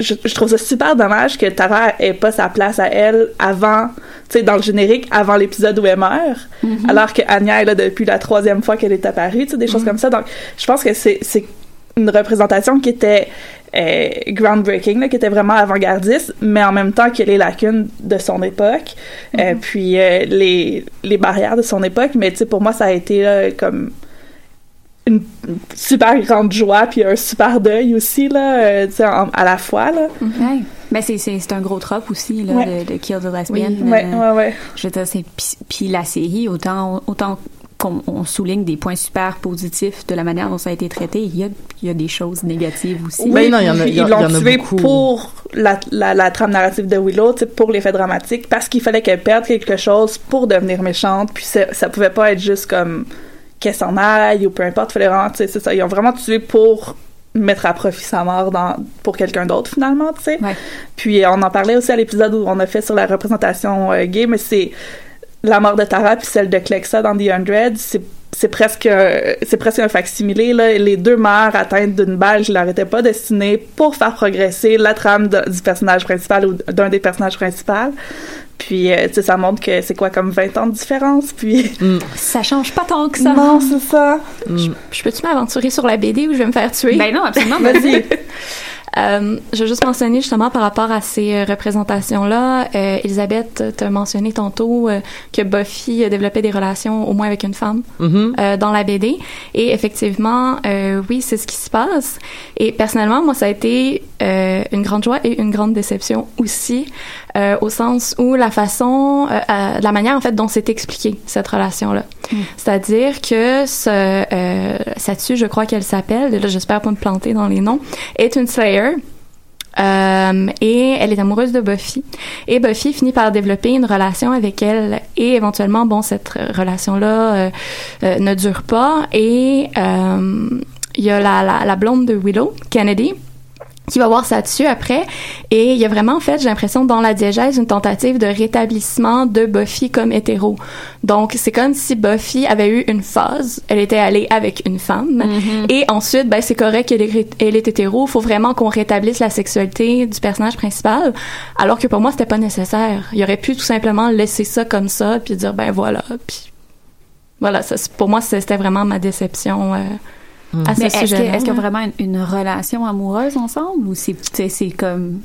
je trouve ça super dommage que Tara ait pas sa place à elle avant, tu sais, dans le générique, avant l'épisode où elle meurt, alors que Anya est là depuis la troisième fois qu'elle est apparue, tu sais, des choses comme ça, donc je pense que c'est une représentation qui était groundbreaking, là, qui était vraiment avant-gardiste, mais en même temps que les lacunes de son époque, puis les barrières de son époque. Mais tu sais, pour moi, ça a été là, comme une super grande joie, puis un super deuil aussi, là, tu sais, à la fois, là. Mm-hmm. Ben c'est un gros trope aussi, là, de Kill the Lesbian. Oui. Ouais. Je veux dire, c'est... Puis la série, autant qu'on souligne des points super positifs de la manière dont ça a été traité, il y a des choses négatives aussi. Oui, ben non, ils l'ont tué pour la trame narrative de Willow, pour l'effet dramatique, parce qu'il fallait qu'elle perde quelque chose pour devenir méchante, puis ça pouvait pas être juste comme qu'elle s'en aille ou peu importe, fallait vraiment, c'est ça, ils ont vraiment tué pour mettre à profit sa mort pour quelqu'un d'autre finalement, tu sais. Ouais. Puis on en parlait aussi à l'épisode où on a fait sur la représentation gay, mais c'est la mort de Tara puis celle de Clexa dans The 100, c'est presque un facsimilé, là. Les deux mères atteintes d'une balle qui leur était pas destinée pour faire progresser la trame du personnage principal ou d'un des personnages principaux. Puis, tu sais, ça montre que c'est quoi, comme 20 ans de différence, puis... Mm. Ça change pas tant que ça. Non, c'est ça. Mm. Je peux-tu m'aventurer sur la BD où je vais me faire tuer? Ben non, absolument, vas-y. Je veux juste mentionner, justement, par rapport à ces représentations-là, Elisabeth, t'as mentionné tantôt que Buffy développait des relations au moins avec une femme dans la BD. Et effectivement, oui, c'est ce qui se passe. Et personnellement, moi, ça a été une grande joie et une grande déception aussi, au sens où la manière, en fait, dont c'est expliqué, cette relation-là. Mm. C'est-à-dire que Satu, je crois qu'elle s'appelle, là, j'espère pas me planter dans les noms, est une Slayer, et elle est amoureuse de Buffy. Et Buffy finit par développer une relation avec elle, et éventuellement, bon, cette relation-là ne dure pas, et il y a la blonde de Willow, Kennedy, qui va voir ça dessus après, et il y a vraiment, en fait, j'ai l'impression, dans la diégèse, une tentative de rétablissement de Buffy comme hétéro. Donc, c'est comme si Buffy avait eu une phase, elle était allée avec une femme, et ensuite, ben, c'est correct qu'elle est hétéro, faut vraiment qu'on rétablisse la sexualité du personnage principal, alors que pour moi, c'était pas nécessaire. Il aurait pu tout simplement laisser ça comme ça, puis dire, ben voilà, puis... Voilà, ça, pour moi, c'était vraiment ma déception... À ce sujet-là. Est-ce qu'il y a vraiment une relation amoureuse ensemble, ou c'est comme...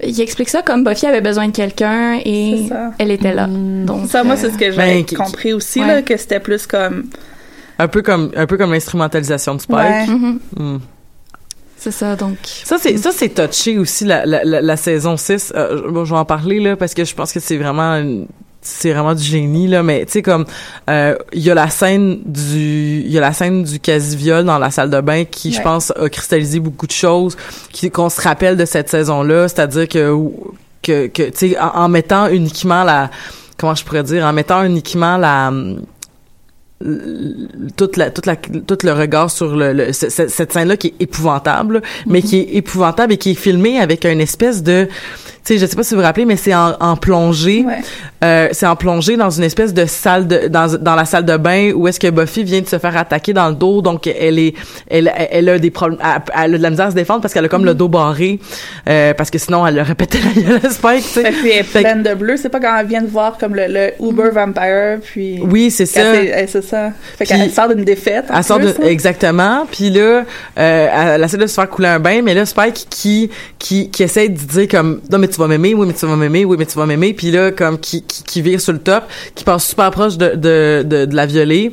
Il explique ça comme Buffy avait besoin de quelqu'un et elle était là. Donc, ça, moi, c'est ce que j'avais compris aussi, là, que c'était plus comme... Un peu comme l'instrumentalisation de Spike. Ouais. C'est ça, donc. Ça, c'est touché aussi, la saison 6. Bon, je vais en parler, là, parce que je pense que c'est vraiment... C'est vraiment du génie, là, mais tu sais, comme il y a la scène du quasi-viol dans la salle de bain qui, je pense, a cristallisé beaucoup de choses qu'on se rappelle de cette saison-là, c'est-à-dire que tu sais, en mettant uniquement tout le regard sur cette scène-là qui est épouvantable, mais qui est épouvantable et qui est filmée avec une espèce de, tu sais, je sais pas si vous vous rappelez, mais c'est en plongée, c'est en plongée dans une espèce de salle dans la salle de bain où est-ce que Buffy vient de se faire attaquer dans le dos, donc elle a des problèmes, elle a de la misère à se défendre parce qu'elle a comme le dos barré, parce que sinon elle aurait pété la gueule à Spike, tu sais. Puis elle est pleine de bleu, c'est pas quand elle vient de voir comme le Uber Vampire, puis... Oui, c'est ça. Ça. Fait puis, qu'elle sort d'une défaite. Elle sort exactement. Puis là, elle essaie de se faire couler un bain, mais là, Spike qui essaie de dire comme, non, mais tu vas m'aimer, oui, mais tu vas m'aimer, oui, mais tu vas m'aimer. Puis là, comme, qui vire sur le top, qui passe super proche de la violer.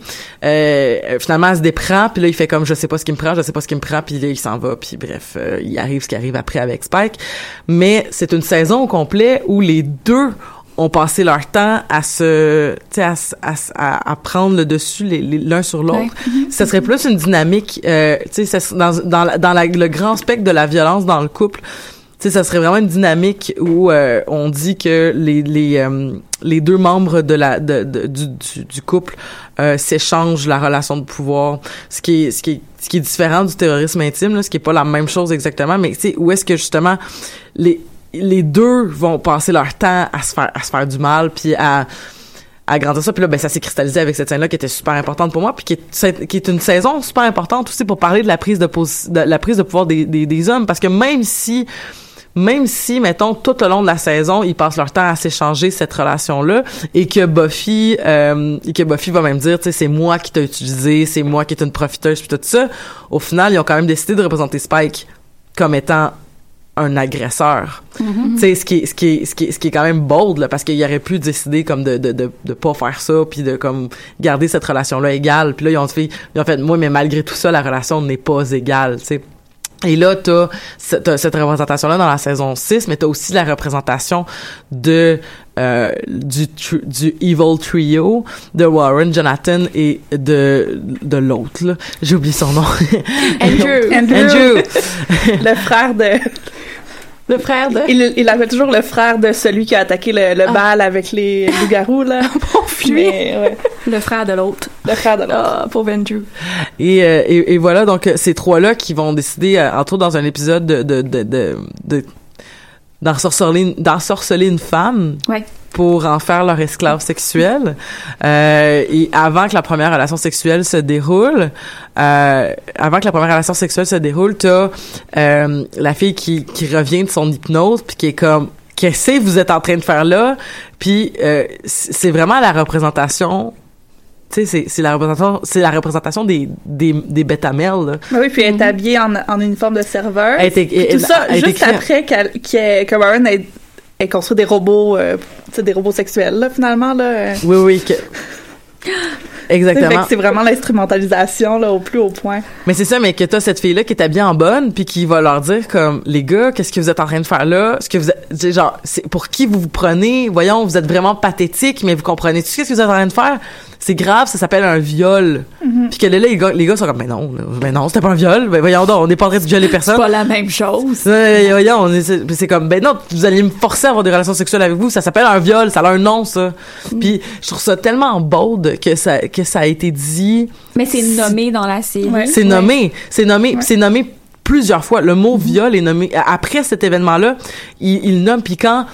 Finalement, elle se déprend, puis là, il fait comme, je sais pas ce qui me prend, puis là, il s'en va, puis bref, il arrive ce qui arrive après avec Spike. Mais c'est une saison au complet où les deux ont passé leur temps à se, tu sais, à prendre le dessus l'un sur l'autre. Ouais. Ça serait plus une dynamique, tu sais, dans le grand spectre de la violence dans le couple. Tu sais, ça serait vraiment une dynamique où on dit que les deux membres du couple s'échangent la relation de pouvoir, ce qui est différent du terrorisme intime, là, ce qui est pas la même chose exactement, mais tu sais, où est-ce que justement les deux vont passer leur temps à se faire du mal, puis à grandir ça. Puis là, ben, ça s'est cristallisé avec cette scène-là qui était super importante pour moi, puis qui est une saison super importante aussi pour parler de la prise de pouvoir des hommes, parce que même si, mettons, tout au long de la saison, ils passent leur temps à s'échanger cette relation-là, et que Buffy va même dire, tu sais, c'est moi qui t'ai utilisé, c'est moi qui est une profiteuse, puis tout ça, au final, ils ont quand même décidé de représenter Spike comme étant un agresseur. Mm-hmm. Tu sais, ce qui est quand même bold, là, parce qu'il aurait pu décider comme de pas faire ça, puis de comme garder cette relation-là égale. Puis là, ils ont fait, moi, mais malgré tout ça, la relation n'est pas égale, tu sais. Et là, t'as cette représentation-là dans la saison 6, mais t'as aussi la représentation du Evil Trio de Warren, Jonathan et de l'autre, là. J'ai oublié son nom. Andrew. Le frère de... Il appelle toujours le frère de celui qui a attaqué le bal avec les loups-garous, là. Pour fumer. Ouais. Le frère de l'autre. Ah, pauvre Andrew. Et voilà, donc, ces trois-là qui vont décider, entre autres, dans un épisode d'ensorceler une femme. Ouais. Pour en faire leur esclave sexuelle. Et avant que la première relation sexuelle se déroule, t'as la fille qui revient de son hypnose, puis qui est comme, qu'est-ce que vous êtes en train de faire là? Puis c'est vraiment la représentation... Tu sais, c'est la représentation des bêta-mères, là. Ben oui, puis elle est habillée en uniforme de serveur. Après que Warren ait construit des robots, des robots sexuels, là, finalement, là. Oui. Exactement. Fait que c'est vraiment l'instrumentalisation, là, au plus haut point. Mais c'est ça, mais que t'as cette fille-là qui est habillée en bonne, puis qui va leur dire, comme, les gars, qu'est-ce que vous êtes en train de faire là? C'est pour qui vous vous prenez? Voyons, vous êtes vraiment pathétique, mais vous comprenez-tu qu'est-ce que vous êtes en train de faire? C'est grave, ça s'appelle un viol. Mm-hmm. Puis que là, les gars sont comme, mais non, c'était pas un viol. Ben voyons donc, on n'est pas en train de violer personne. C'est pas la même chose. Voyons, c'est comme, ben non, vous allez me forcer à avoir des relations sexuelles avec vous, ça s'appelle un viol, ça a un nom, ça. Mm. Puis je trouve ça tellement bold que ça a été dit. Mais c'est nommé dans la série. Ouais. C'est nommé, ouais. C'est nommé plusieurs fois. Le mot viol est nommé. Après cet événement-là, il nomme, puis quand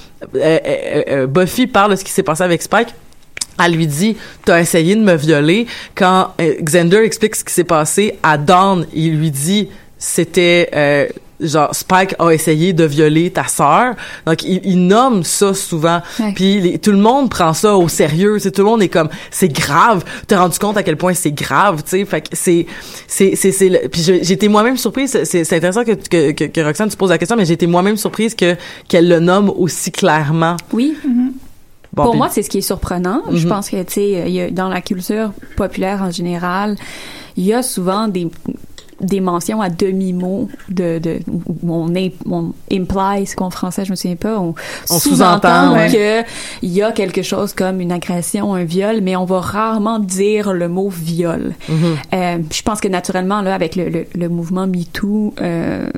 Buffy parle de ce qui s'est passé avec Spike, elle lui dit « T'as essayé de me violer ». Quand Xander explique ce qui s'est passé à Dawn, il lui dit « C'était... genre Spike a essayé de violer ta sœur. » Donc il nomme ça souvent. Puis tout le monde prend ça au sérieux, tu sais, tout le monde est comme, c'est grave, t'es rendu compte à quel point c'est grave, tu sais. Fait que c'est puis j'ai été moi-même surprise, c'est intéressant que Roxane tu poses la question, mais j'ai été moi-même surprise qu'elle le nomme aussi clairement. Oui. Mm-hmm. Bon, pour moi, c'est ce qui est surprenant. Mm-hmm. Je pense que tu sais, dans la culture populaire en général, il y a souvent des mentions à demi-mot de on imply, c'est quoi en français, je me souviens pas, on sous-entend que il y a quelque chose comme une agression, un viol, mais on va rarement dire le mot viol. Mm-hmm. Je pense que naturellement là, avec le mouvement MeToo,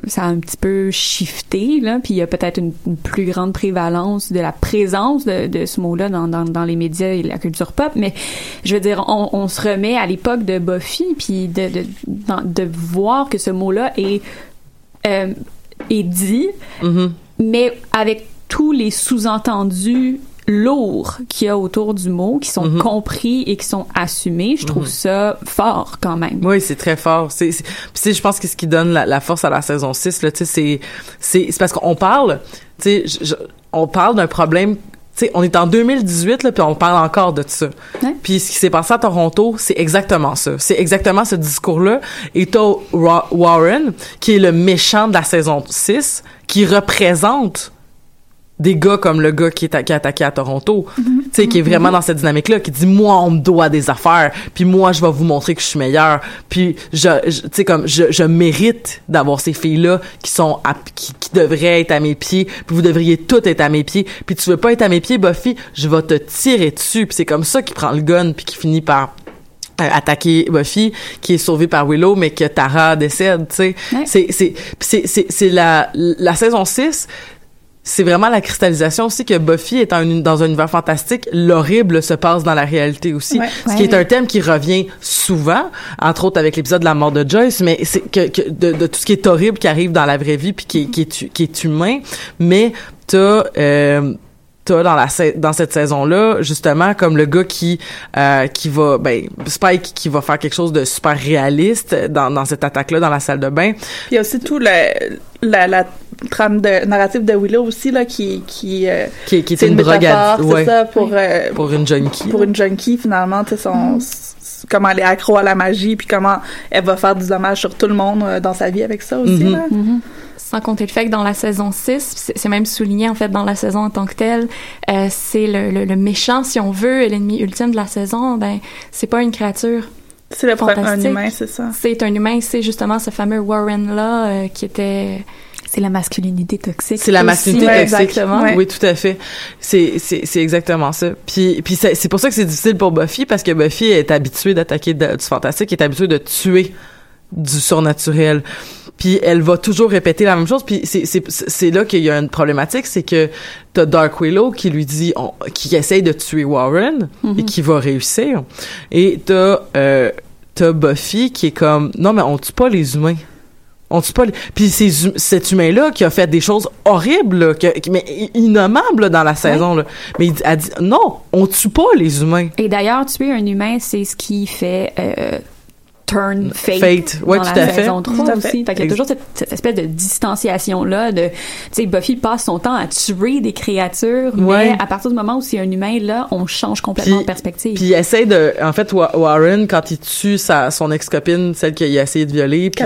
ça a un petit peu shifté là, puis il y a peut-être une plus grande prévalence de la présence de ce mot-là dans les médias et la culture pop, mais je veux dire, on se remet à l'époque de Buffy, puis de voir que ce mot-là est dit, mm-hmm. mais avec tous les sous-entendus lourds qu'il y a autour du mot, qui sont mm-hmm. compris et qui sont assumés, je trouve mm-hmm. ça fort quand même. Oui, c'est très fort. Puis je pense que ce qui donne la force à la saison 6, là, c'est parce qu'on parle, tu sais, on parle d'un problème. Tu sais, on est en 2018 là, puis on parle encore de ça. Ouais. Puis ce qui s'est passé à Toronto, c'est exactement ça. C'est exactement ce discours-là. Et t'as Warren, qui est le méchant de la saison 6, qui représente des gars comme le gars qui est attaqué à Toronto, mm-hmm. tu sais, qui est vraiment mm-hmm. dans cette dynamique-là, qui dit « Moi, on me doit des affaires, puis moi, je vais vous montrer que je suis meilleur, puis tu sais, comme, je mérite d'avoir ces filles-là qui devraient être à mes pieds, puis vous devriez toutes être à mes pieds, puis tu veux pas être à mes pieds, Buffy, je vais te tirer dessus. » Puis c'est comme ça qu'il prend le gun, puis qu'il finit par attaquer Buffy, qui est sauvée par Willow, mais que Tara décède, tu sais. Ouais. C'est la saison 6, c'est vraiment la cristallisation aussi que Buffy est dans un univers fantastique, l'horrible se passe dans la réalité aussi, ouais, ce qui est un thème qui revient souvent, entre autres avec l'épisode de la mort de Joyce, mais c'est que de tout ce qui est horrible qui arrive dans la vraie vie puis qui est humain, mais t'as dans cette saison-là, justement, comme le gars Spike qui va faire quelque chose de super réaliste dans cette attaque-là dans la salle de bain. Il y a aussi tout la trame narrative de Willow aussi là qui était une drogadite, ouais, ça pour une junkie. Pour une junkie finalement, tu sais, comment elle est accro à la magie puis comment elle va faire des dommages sur tout le monde dans sa vie avec ça aussi, mm-hmm. là. Mm-hmm. Sans compter le fait que dans la saison 6, c'est même souligné en fait dans la saison en tant que telle, c'est le méchant, si on veut, et l'ennemi ultime de la saison, ben c'est pas une créature. C'est le problème, un humain, c'est ça. C'est un humain, c'est justement ce fameux Warren-là qui était... C'est la masculinité toxique. C'est la masculinité aussi, toxique. Exactement. Ouais. Oui, tout à fait. C'est exactement ça. Puis c'est pour ça que c'est difficile pour Buffy, parce que Buffy est habituée d'attaquer du fantastique, est habituée de tuer du surnaturel. Puis elle va toujours répéter la même chose. Puis c'est là qu'il y a une problématique, c'est que t'as Dark Willow qui lui dit, qui essaye de tuer Warren, mm-hmm. et qui va réussir. Et t'as Buffy qui est comme, non mais on tue pas les humains. Puis c'est cet humain-là qui a fait des choses horribles, là, mais innommables là, dans la saison. Oui. Là. Mais elle dit, non, on tue pas les humains. Et d'ailleurs, tuer un humain, c'est ce qui fait turn fate ouais, dans la saison 3 aussi. Fait qu'il y a toujours cette espèce de distanciation-là de, tu sais, Buffy passe son temps à tuer des créatures, ouais. mais à partir du moment où c'est un humain, là, on change complètement de perspective. Puis il essaie de, en fait, Warren, quand il tue son ex-copine, celle qu'il a essayé de violer, puis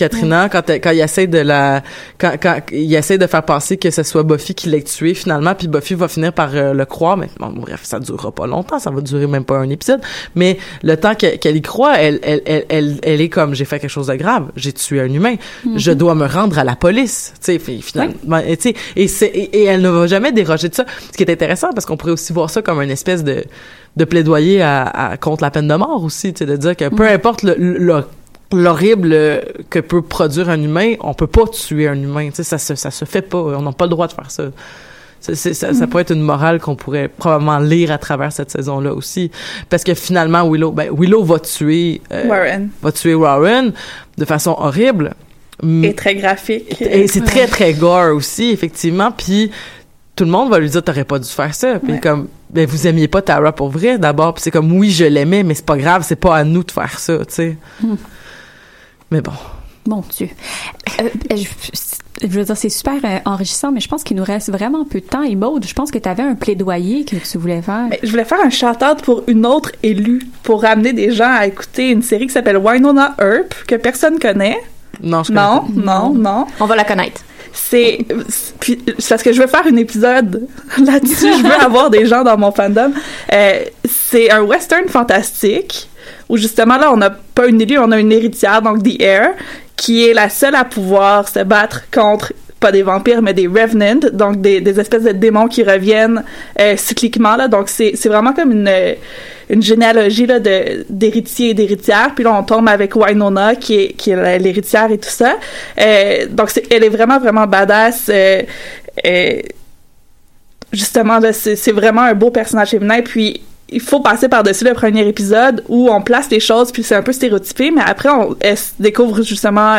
Katrina, ouais. quand il essaie de quand il essaie de faire penser que ce soit Buffy qui l'ait tué finalement, puis Buffy va finir par le croire, mais bon, bref, ça durera pas longtemps, ça va durer même pas un épisode, mais le temps qu'elle y croit, elle est comme, j'ai fait quelque chose de grave, j'ai tué un humain, mm-hmm. je dois me rendre à la police, tu sais, finalement, oui. tu sais, et elle ne va jamais déroger de ça, ce qui est intéressant parce qu'on pourrait aussi voir ça comme une espèce de plaidoyer contre la peine de mort aussi, tu sais, de dire que peu importe l'horrible que peut produire un humain, on peut pas tuer un humain, tu sais, ça se fait pas, on n'a pas le droit de faire ça. Ça pourrait être une morale qu'on pourrait probablement lire à travers cette saison-là aussi, parce que finalement Willow va tuer Warren. Va tuer Warren de façon horrible et très graphique. Et c'est très très gore aussi, effectivement. Puis tout le monde va lui dire, t'aurais pas dû faire ça. Puis comme, ben vous aimiez pas Tara pour vrai d'abord. Puis c'est comme, oui je l'aimais, mais c'est pas grave, c'est pas à nous de faire ça, tu sais. Mais bon. Mon Dieu. Je veux dire, c'est super enrichissant, mais je pense qu'il nous reste vraiment peu de temps. Et Maud, je pense que tu avais un plaidoyer que tu voulais faire. Mais je voulais faire un shout-out pour une autre élue, pour amener des gens à écouter une série qui s'appelle Wynonna Earp, que personne connaît. Non, je connais pas. Non. On va la connaître. C'est parce que je veux faire un épisode là-dessus. Je veux avoir des gens dans mon fandom. C'est un western fantastique où justement, là, on n'a pas une élue, on a une héritière, donc The Heir, qui est la seule à pouvoir se battre contre, pas des vampires, mais des revenants, donc des espèces de démons qui reviennent cycliquement, là. Donc c'est vraiment comme une généalogie là, d'héritiers et d'héritières. Puis là, on tombe avec Wynonna, qui est l'héritière et tout ça. Donc elle est vraiment, vraiment badass. Justement, là, c'est vraiment un beau personnage féminin. Puis il faut passer par-dessus le premier épisode où on place les choses, puis c'est un peu stéréotypé, mais après, elle se découvre justement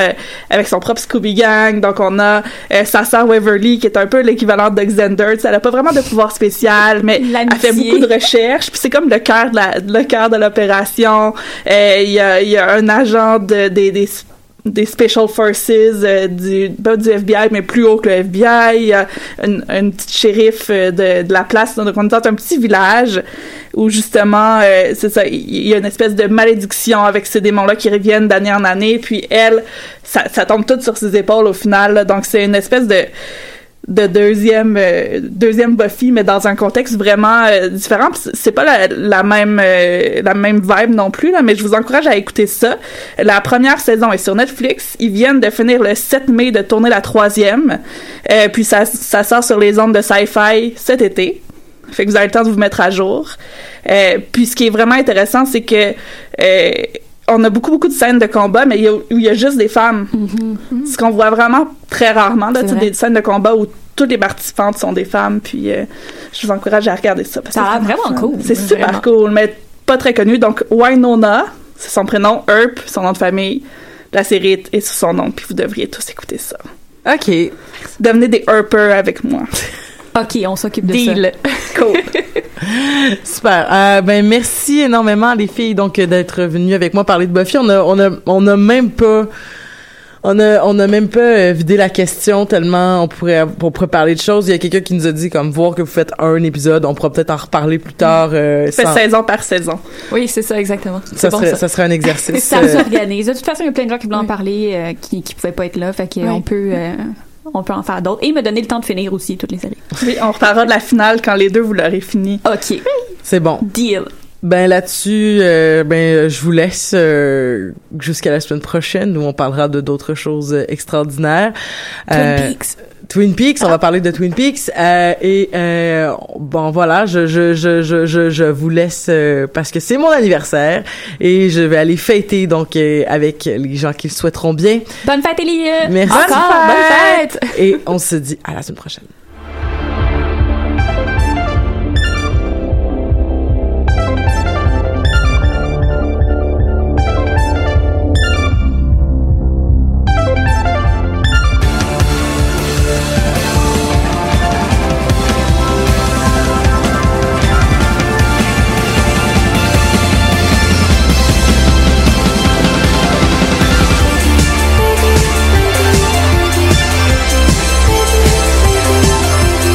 avec son propre Scooby Gang. Donc, on a sa sœur Waverly, qui est un peu l'équivalent d'Xander. Elle n'a pas vraiment de pouvoir spécial, mais elle fait beaucoup de recherches, puis c'est comme le cœur de l'opération. Il y a un agent des Special Forces, du FBI, mais plus haut que le FBI. Il y a une petite shérif de la place. Donc, on est dans un petit village où, justement, c'est ça, il y a une espèce de malédiction avec ces démons-là qui reviennent d'année en année. Puis, elle, ça tombe tout sur ses épaules, au final, là. Donc, c'est une espèce de deuxième Buffy, mais dans un contexte vraiment différent. C'est pas la même vibe non plus, là, mais je vous encourage à écouter ça. La première saison est sur Netflix. Ils viennent de finir le 7 mai de tourner la troisième. Puis ça sort sur les ondes de sci-fi cet été. Fait que vous avez le temps de vous mettre à jour. Puis ce qui est vraiment intéressant, c'est que on a beaucoup, beaucoup de scènes de combat, mais où il y a juste des femmes. Mm-hmm. Ce qu'on voit vraiment très rarement, là, des scènes de combat où toutes les participantes sont des femmes. Puis je vous encourage à regarder ça. Parce que c'est vraiment cool. C'est super cool, mais pas très connu. Donc, Wynonna, c'est son prénom, Earp, son nom de famille. La série est sous son nom, puis vous devriez tous écouter ça. OK. Devenez des Earpers avec moi. OK, on s'occupe de Deal. Ça. Cool. Super. Ben merci énormément les filles donc d'être venues avec moi parler de Buffy. On a même pas On a même pas vidé la question tellement on pourrait parler de choses. Il y a quelqu'un qui nous a dit comme voir que vous faites un épisode, on pourra peut-être en reparler plus tard. Fait saison par saison. Oui, c'est ça exactement. Ça serait un exercice. Ça s'organise. De toute façon, il y a plein de gens qui voulaient en parler, qui pouvaient pas être là, fait qu'on peut. On peut en faire d'autres. Et me donner le temps de finir aussi toutes les séries. Oui, on reparlera de la finale quand les deux vous l'aurez fini. OK. C'est bon. Deal. Ben là-dessus, je vous laisse jusqu'à la semaine prochaine où on parlera de d'autres choses extraordinaires. Twin Peaks, on va parler de Twin Peaks voilà, je vous laisse parce que c'est mon anniversaire et je vais aller fêter donc avec les gens qui le souhaiteront bien. Bonne fête Élie. Merci. Bonne fête. Et on se dit à la semaine prochaine.